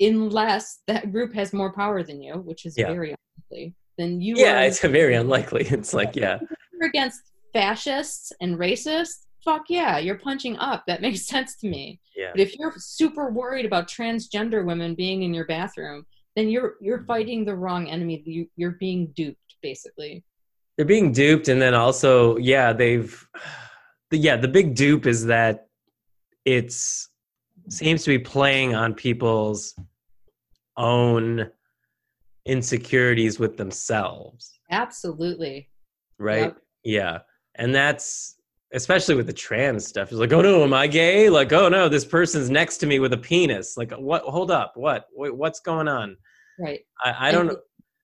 unless that group has more power than you, which is yeah. very unlikely, then you Yeah, are it's very unlikely. It's like, yeah. If you're against fascists and racists, fuck yeah, you're punching up. That makes sense to me. Yeah. But if you're super worried about transgender women being in your bathroom, then you're you're fighting the wrong enemy. You, you're being duped, basically. They're being duped, and then also, yeah, they've, yeah, the big dupe is that it's seems to be playing on people's own insecurities with themselves. Absolutely. Right? Yep. Yeah. And that's, especially with the trans stuff, it's like, oh no, am I gay? Like, oh no, this person's next to me with a penis. Like, what? Hold up, what? Wait, what's going on? Right. I, I don't know.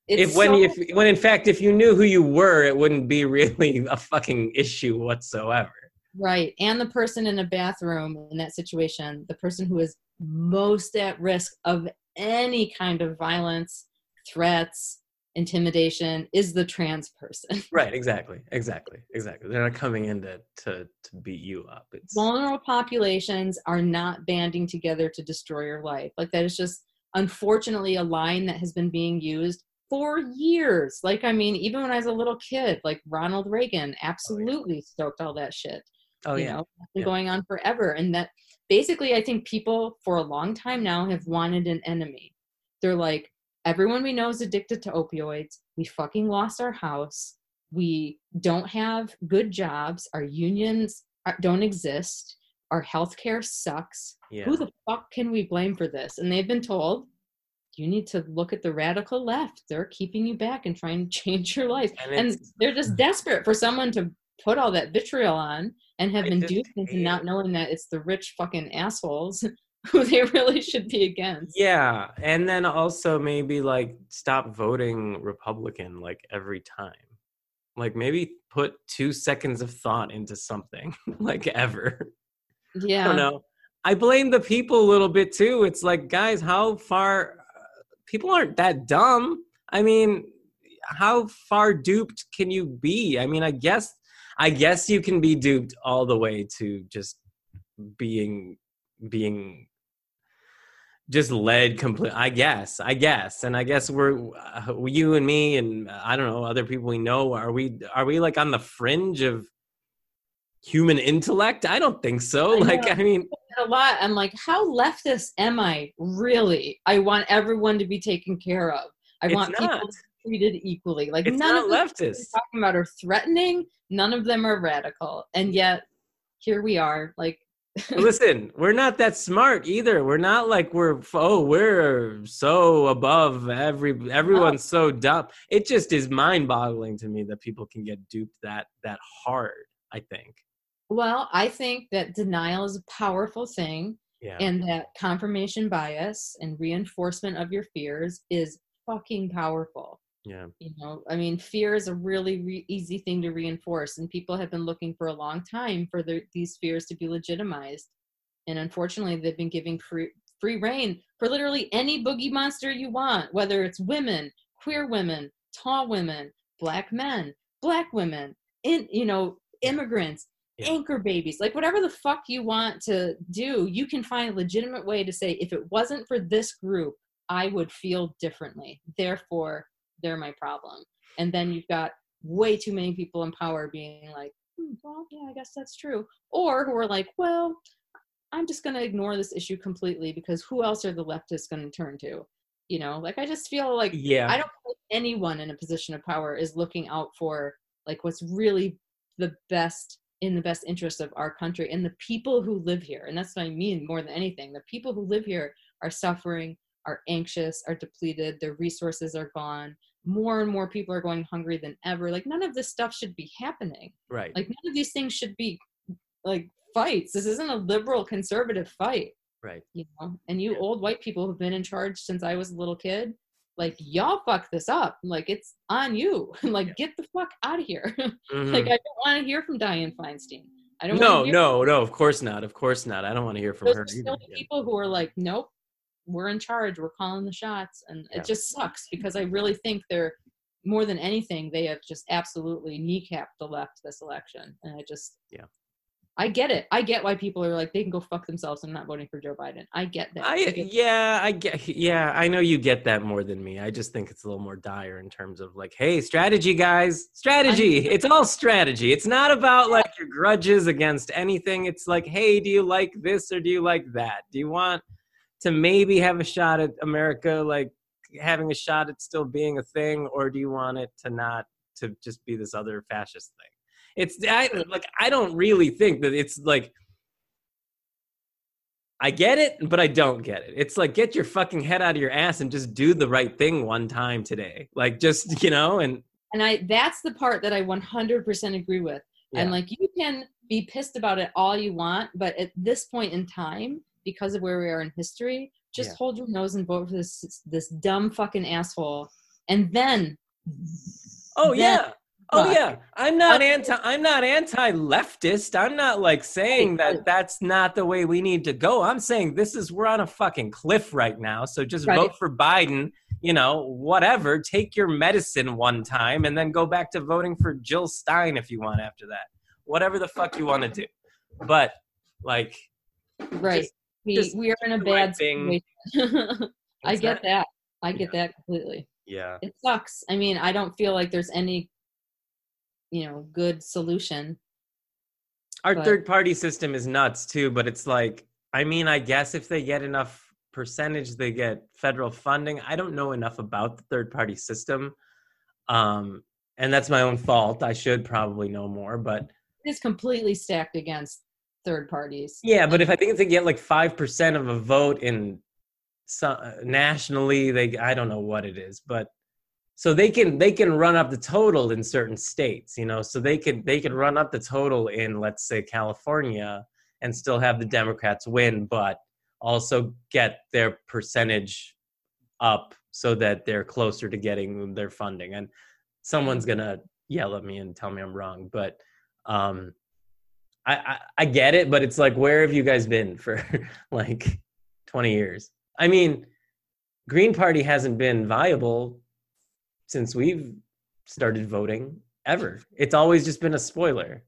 If when so- if when in fact, if you knew who you were, it wouldn't be really a fucking issue whatsoever. Right, and the person in the bathroom in that situation, the person who is most at risk of any kind of violence, threats, intimidation is the trans person. Right, exactly, exactly, exactly. They're not coming in to, to, to beat you up. It's... Vulnerable populations are not banding together to destroy your life. Like, that is just, unfortunately, a line that has been being used for years. Like, I mean, even when I was a little kid, like Ronald Reagan absolutely oh, yeah. stoked all that shit. Oh, you yeah. know, it's been yeah. going on forever. And that basically, I think people for a long time now have wanted an enemy. They're like, everyone we know is addicted to opioids. We fucking lost our house. We don't have good jobs. Our unions are, don't exist. Our healthcare sucks. Yeah. Who the fuck can we blame for this? And they've been told, you need to look at the radical left. They're keeping you back and trying to change your life. And, and they're just desperate for someone to put all that vitriol on and have I induced into not knowing that it's the rich fucking assholes who they really should be against. Yeah, and then also maybe like stop voting Republican like every time. Like maybe put two seconds of thought into something like ever. Yeah. I don't know. I blame the people a little bit too. It's like, guys, how far, people aren't that dumb. I mean, how far duped can you be? I mean, I guess, I guess you can be duped all the way to just being, being, just led complete. I guess, I guess, and I guess we're uh, you and me, and uh, I don't know, other people we know. Are we? Are we like on the fringe of human intellect? I don't think so. I like, know. I mean, a lot. I'm like, how leftist am I really? I want everyone to be taken care of. I want not. people to be treated equally. Like, it's none of the leftist talking about are threatening. None of them are radical, and yet here we are, like. Listen, we're not that smart either. We're not like we're, oh, we're so above every, everyone's so dumb. It just is mind boggling to me that people can get duped that, that hard, I think. Well, I think that denial is a powerful thing. Yeah. And that confirmation bias and reinforcement of your fears is fucking powerful. Yeah. You know, I mean, fear is a really re- easy thing to reinforce, and people have been looking for a long time for their, these fears to be legitimized. And unfortunately, they've been giving free, free rein for literally any boogie monster you want, whether it's women, queer women, tall women, black men, black women, in, you know, immigrants, yeah. anchor babies, like whatever the fuck you want to do, you can find a legitimate way to say, if it wasn't for this group, I would feel differently. Therefore, they're my problem. And then you've got way too many people in power being like, hmm, well, yeah, I guess that's true. Or who are like, well, I'm just going to ignore this issue completely because who else are the leftists going to turn to? You know, like, I just feel like yeah. I don't feel like anyone in a position of power is looking out for like what's really the best in the best interest of our country and the people who live here. And that's what I mean more than anything. The people who live here are suffering, are anxious, are depleted, their resources are gone. More and more people are going hungry than ever. Like, none of this stuff should be happening. Right. Like, none of these things should be like fights. This isn't a liberal conservative fight. Right. You know, and you yeah. old white people who've been in charge since I was a little kid, like, y'all fuck this up. Like, it's on you. Like, yeah. get the fuck out of here. Mm-hmm. Like, I don't want to hear from Diane Feinstein. I don't no, no, no, of course not. Of course not. I don't want to hear from Those her. There's so many people who are like, nope, we're in charge. We're calling the shots. And yeah. it just sucks because I really think they're, more than anything, they have just absolutely kneecapped the left this election. And I just, yeah, I get it. I get why people are like, they can go fuck themselves. I'm not voting for Joe Biden. I get that. I, I get yeah, that. I get, yeah, I know you get that more than me. I just think it's a little more dire in terms of like, hey, strategy, guys, strategy. I, it's all strategy. It's not about like your grudges against anything. It's like, hey, do you like this or do you like that? Do you want to maybe have a shot at America, like having a shot at still being a thing, or do you want it to not, to just be this other fascist thing? It's I, like, I don't really think that it's like, I get it, but I don't get it. It's like, get your fucking head out of your ass and just do the right thing one time today. Like, just, you know, and. And I, that's the part that I one hundred percent agree with. Yeah. And like, you can be pissed about it all you want, but at this point in time, because of where we are in history, just yeah. hold your nose and vote for this, this dumb fucking asshole. And then. Oh, then, yeah. Oh yeah, I'm not anti. I'm not anti-leftist. I'm not like saying that that's not the way we need to go. I'm saying this is we're on a fucking cliff right now. So just right. vote for Biden. You know, whatever. Take your medicine one time and then go back to voting for Jill Stein if you want after that. Whatever the fuck you want to do. But like, right? Just, we just we are in a bad right situation. I get that. that. I get yeah. that completely. Yeah, it sucks. I mean, I don't feel like there's any. you know, good solution. Our but. third party system is nuts too, but it's like, I mean, I guess if they get enough percentage, they get federal funding. I don't know enough about the third party system. Um, and that's my own fault. I should probably know more, but. It's completely stacked against third parties. Yeah, but if I think if they get like five percent of a vote in so, nationally, they, I don't know what it is, but. So they can they can run up the total in certain states, you know. So they could they could run up the total in, let's say, California, and still have the Democrats win, but also get their percentage up so that they're closer to getting their funding. And someone's gonna yell at me and tell me I'm wrong, but um, I, I I get it. But it's like, where have you guys been for like twenty years? I mean, Green Party hasn't been viable since we've started voting ever. It's always just been a spoiler.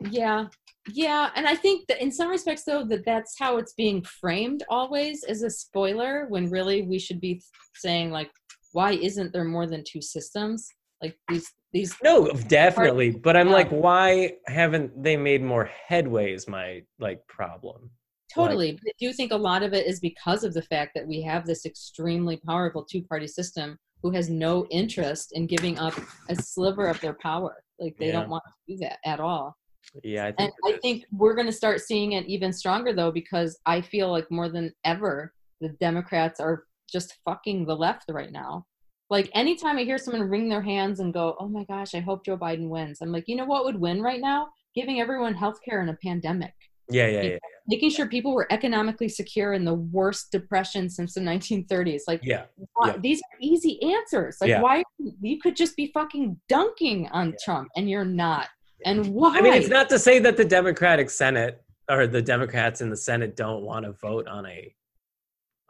Yeah. Yeah. And I think that in some respects though, that that's how it's being framed always, as a spoiler, when really we should be saying like, why isn't there more than two systems? Like these, these. No, definitely. Parties, but I'm yeah. like, why haven't they made more headway is my like problem. Totally. Like, but I do think a lot of it is because of the fact that we have this extremely powerful two-party system who has no interest in giving up a sliver of their power. Like they yeah. don't want to do that at all. Yeah. I think and I think we're going to start seeing it even stronger though, because I feel like more than ever, the Democrats are just fucking the left right now. Like anytime I hear someone wring their hands and go, oh my gosh, I hope Joe Biden wins. I'm like, you know what would win right now? Giving everyone healthcare in a pandemic. Yeah, yeah, yeah, yeah. Making sure people were economically secure in the worst depression since the nineteen thirties. Like, yeah, why, yeah. these are easy answers. Like, yeah. why you could just be fucking dunking on yeah. Trump, and you're not. And why? I mean, it's not to say that the Democratic Senate or the Democrats in the Senate don't want to vote on a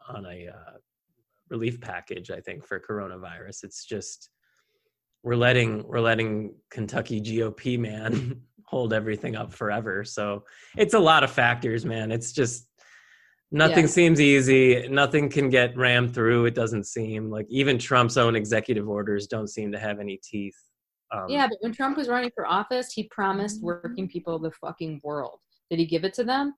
on a uh, relief package. I think for coronavirus, it's just we're letting we're letting Kentucky G O P man. hold everything up forever. So it's a lot of factors, man. It's just nothing yeah. seems easy. Nothing can get rammed through. It doesn't seem like even Trump's own executive orders don't seem to have any teeth. Um, yeah, but when Trump was running for office, he promised working people the fucking world. Did he give it to them?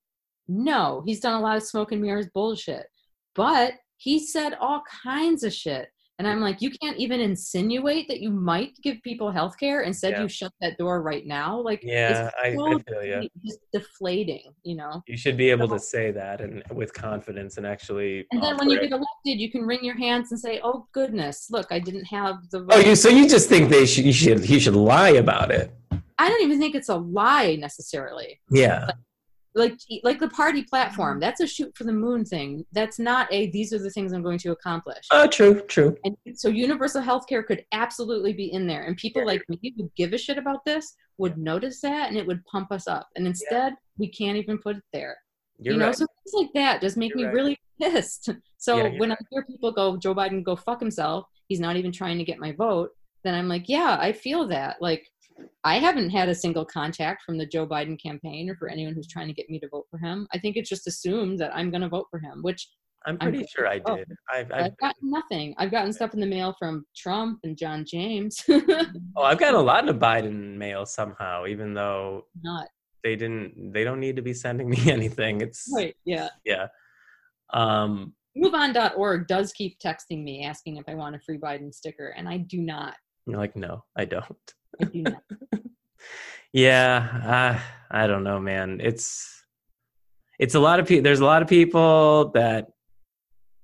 No. He's done a lot of smoke and mirrors bullshit. But he said all kinds of shit. And I'm like, you can't even insinuate that you might give people healthcare. Instead, yeah. you shut that door right now. Like, yeah, it's so I, I feel you. Just deflating, you know. You should be able so, to say that and with confidence and actually. And then when you it. get elected, you can wring your hands and say, "Oh goodness, look, I didn't have the." Right. Oh, you so you just think they should? You should? He should lie about it. I don't even think it's a lie necessarily. Yeah. Like, like like the party platform, that's a shoot for the moon thing. That's not a, these are the things I'm going to accomplish. Oh, true, true. And so universal healthcare could absolutely be in there. And people yeah. like me who give a shit about this would notice that, and it would pump us up. And instead, yeah. we can't even put it there. You're you know, right. so things like that just make you're me right. really pissed. So yeah, when right. I hear people go, Joe Biden, go fuck himself, he's not even trying to get my vote, then I'm like, yeah, I feel that. Like, I haven't had a single contact from the Joe Biden campaign or for anyone who's trying to get me to vote for him. I think it's just assumed that I'm going to vote for him, which I'm pretty I'm sure I vote. did. I've, I've, I've gotten nothing. I've gotten stuff in the mail from Trump and John James. Oh, I've gotten a lot of Biden mail somehow, even though not. They didn't, they don't need to be sending me anything. It's right. Yeah. Yeah. Um, move on dot org does keep texting me asking if I want a free Biden sticker. And I do not. You're like, no, I don't. I do not. Yeah. I, I don't know, man. It's, it's a lot of people. There's a lot of people that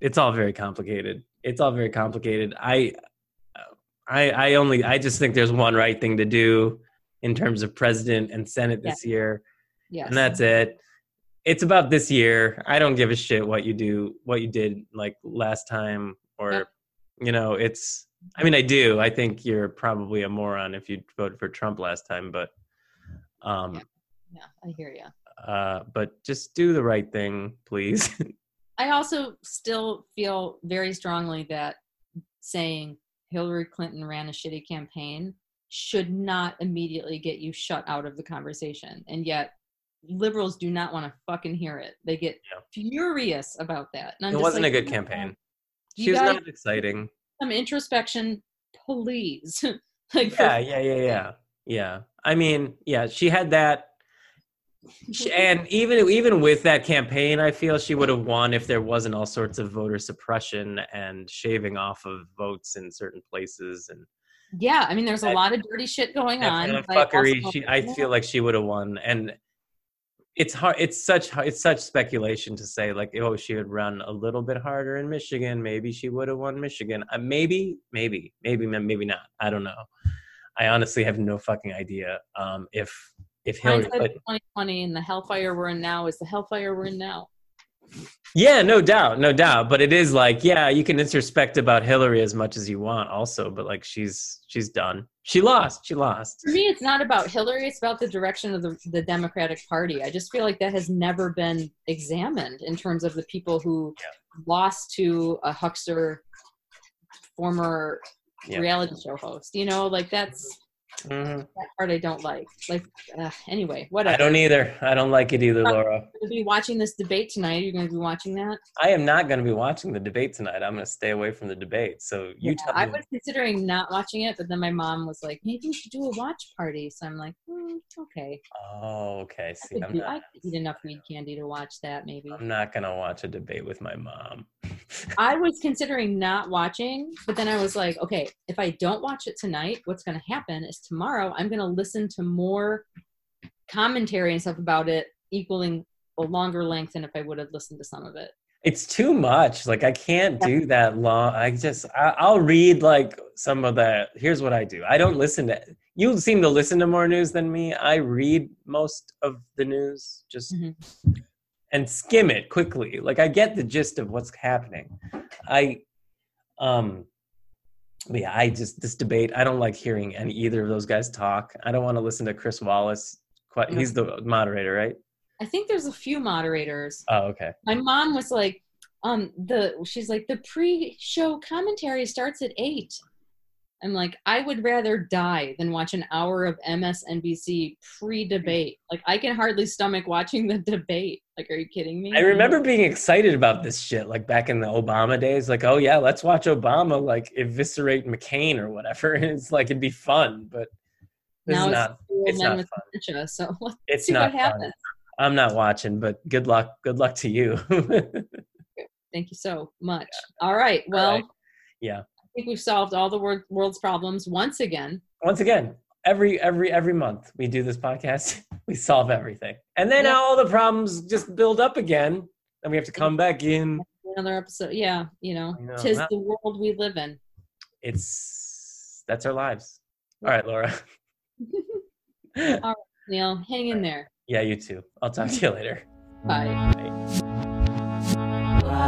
it's all very complicated. It's all very complicated. I, I, I only, I just think there's one right thing to do in terms of president and Senate this yeah. year. Yes. And that's it. It's about this year. I don't give a shit what you do, what you did like last time, or, yeah. you know, it's, I mean, I do. I think you're probably a moron if you voted for Trump last time, but, um, yeah, yeah I hear you. Uh, but just do the right thing, please. I also still feel very strongly that saying Hillary Clinton ran a shitty campaign should not immediately get you shut out of the conversation. And yet liberals do not want to fucking hear it. They get yeah. furious about that. And I'm it just wasn't like, a good campaign. She was not exciting. Some introspection, please. like yeah, for- yeah, yeah, yeah. Yeah. I mean, yeah, she had that. She, and even even with that campaign, I feel she would have won if there wasn't all sorts of voter suppression and shaving off of votes in certain places. And yeah, I mean, there's that, a lot of dirty shit going that on. Kind of fuckery. Like, she, I feel like she would have won. And it's hard. It's such it's such speculation to say like, oh, she would run a little bit harder in Michigan. Maybe she would have won Michigan. Uh, maybe, maybe, maybe, maybe not. I don't know. I honestly have no fucking idea. Um, if if Hillary, but, twenty twenty and the hellfire we're in now is the hellfire we're in now. Yeah, no doubt, no doubt. But it is like, yeah, you can introspect about Hillary as much as you want, also. But like, she's she's done. She lost. She lost. For me, it's not about Hillary. It's about the direction of the, the Democratic Party. I just feel like that has never been examined in terms of the people who yeah. lost to a huckster, former yeah. reality show host. You know, like that's mm-hmm. that part I don't like. Like uh, anyway, whatever. I don't either. I don't like it either, Laura. You're be watching this debate tonight. You're going to be watching that. I am not going to be watching the debate tonight. I'm going to stay away from the debate. So you. Yeah, tell me. I was considering not watching it, but then my mom was like, "Maybe you should do a watch party." So I'm like, mm, "Okay." Oh, okay. See, I could, I'm do, not, I could eat enough weed candy to watch that. Maybe I'm not going to watch a debate with my mom. I was considering not watching, but then I was like, "Okay, if I don't watch it tonight, what's going to happen is tomorrow I'm going to listen to more commentary and stuff about it, equaling a longer length than if I would have listened to some of it." It's too much. Like I can't do that long. I just, I, I'll read like some of the, here's what I do. I don't listen to, you seem to listen to more news than me. I read most of the news just mm-hmm. and skim it quickly. Like I get the gist of what's happening. I, um, But yeah, I just, this debate, I don't like hearing any either of those guys talk. I don't want to listen to Chris Wallace. Quite, he's the moderator, right? I think there's a few moderators. Oh, okay. My mom was like, um, the she's like, the pre-show commentary starts at eight. I'm like, I would rather die than watch an hour of M S N B C pre-debate. Like, I can hardly stomach watching the debate. Like, are you kidding me? I remember being excited about this shit, like, back in the Obama days. Like, oh, yeah, let's watch Obama, like, eviscerate McCain or whatever. And it's like, it'd be fun, but this now is not, it's not fun. Dementia, so let's it's see not what happens. Fun. I'm not watching, but good luck. Good luck to you. Thank you so much. Yeah. All right. Well. All right. Yeah. I think we've solved all the wor- world's problems once again. Once again, every every every month we do this podcast, we solve everything, and then yeah. all the problems just build up again, and we have to come back in another episode. Yeah, you know, you know 'tis not, the world we live in. It's that's our lives. All right, Laura. All right, Neil, hang in there. Yeah, you too. I'll talk to you later. Bye. Bye.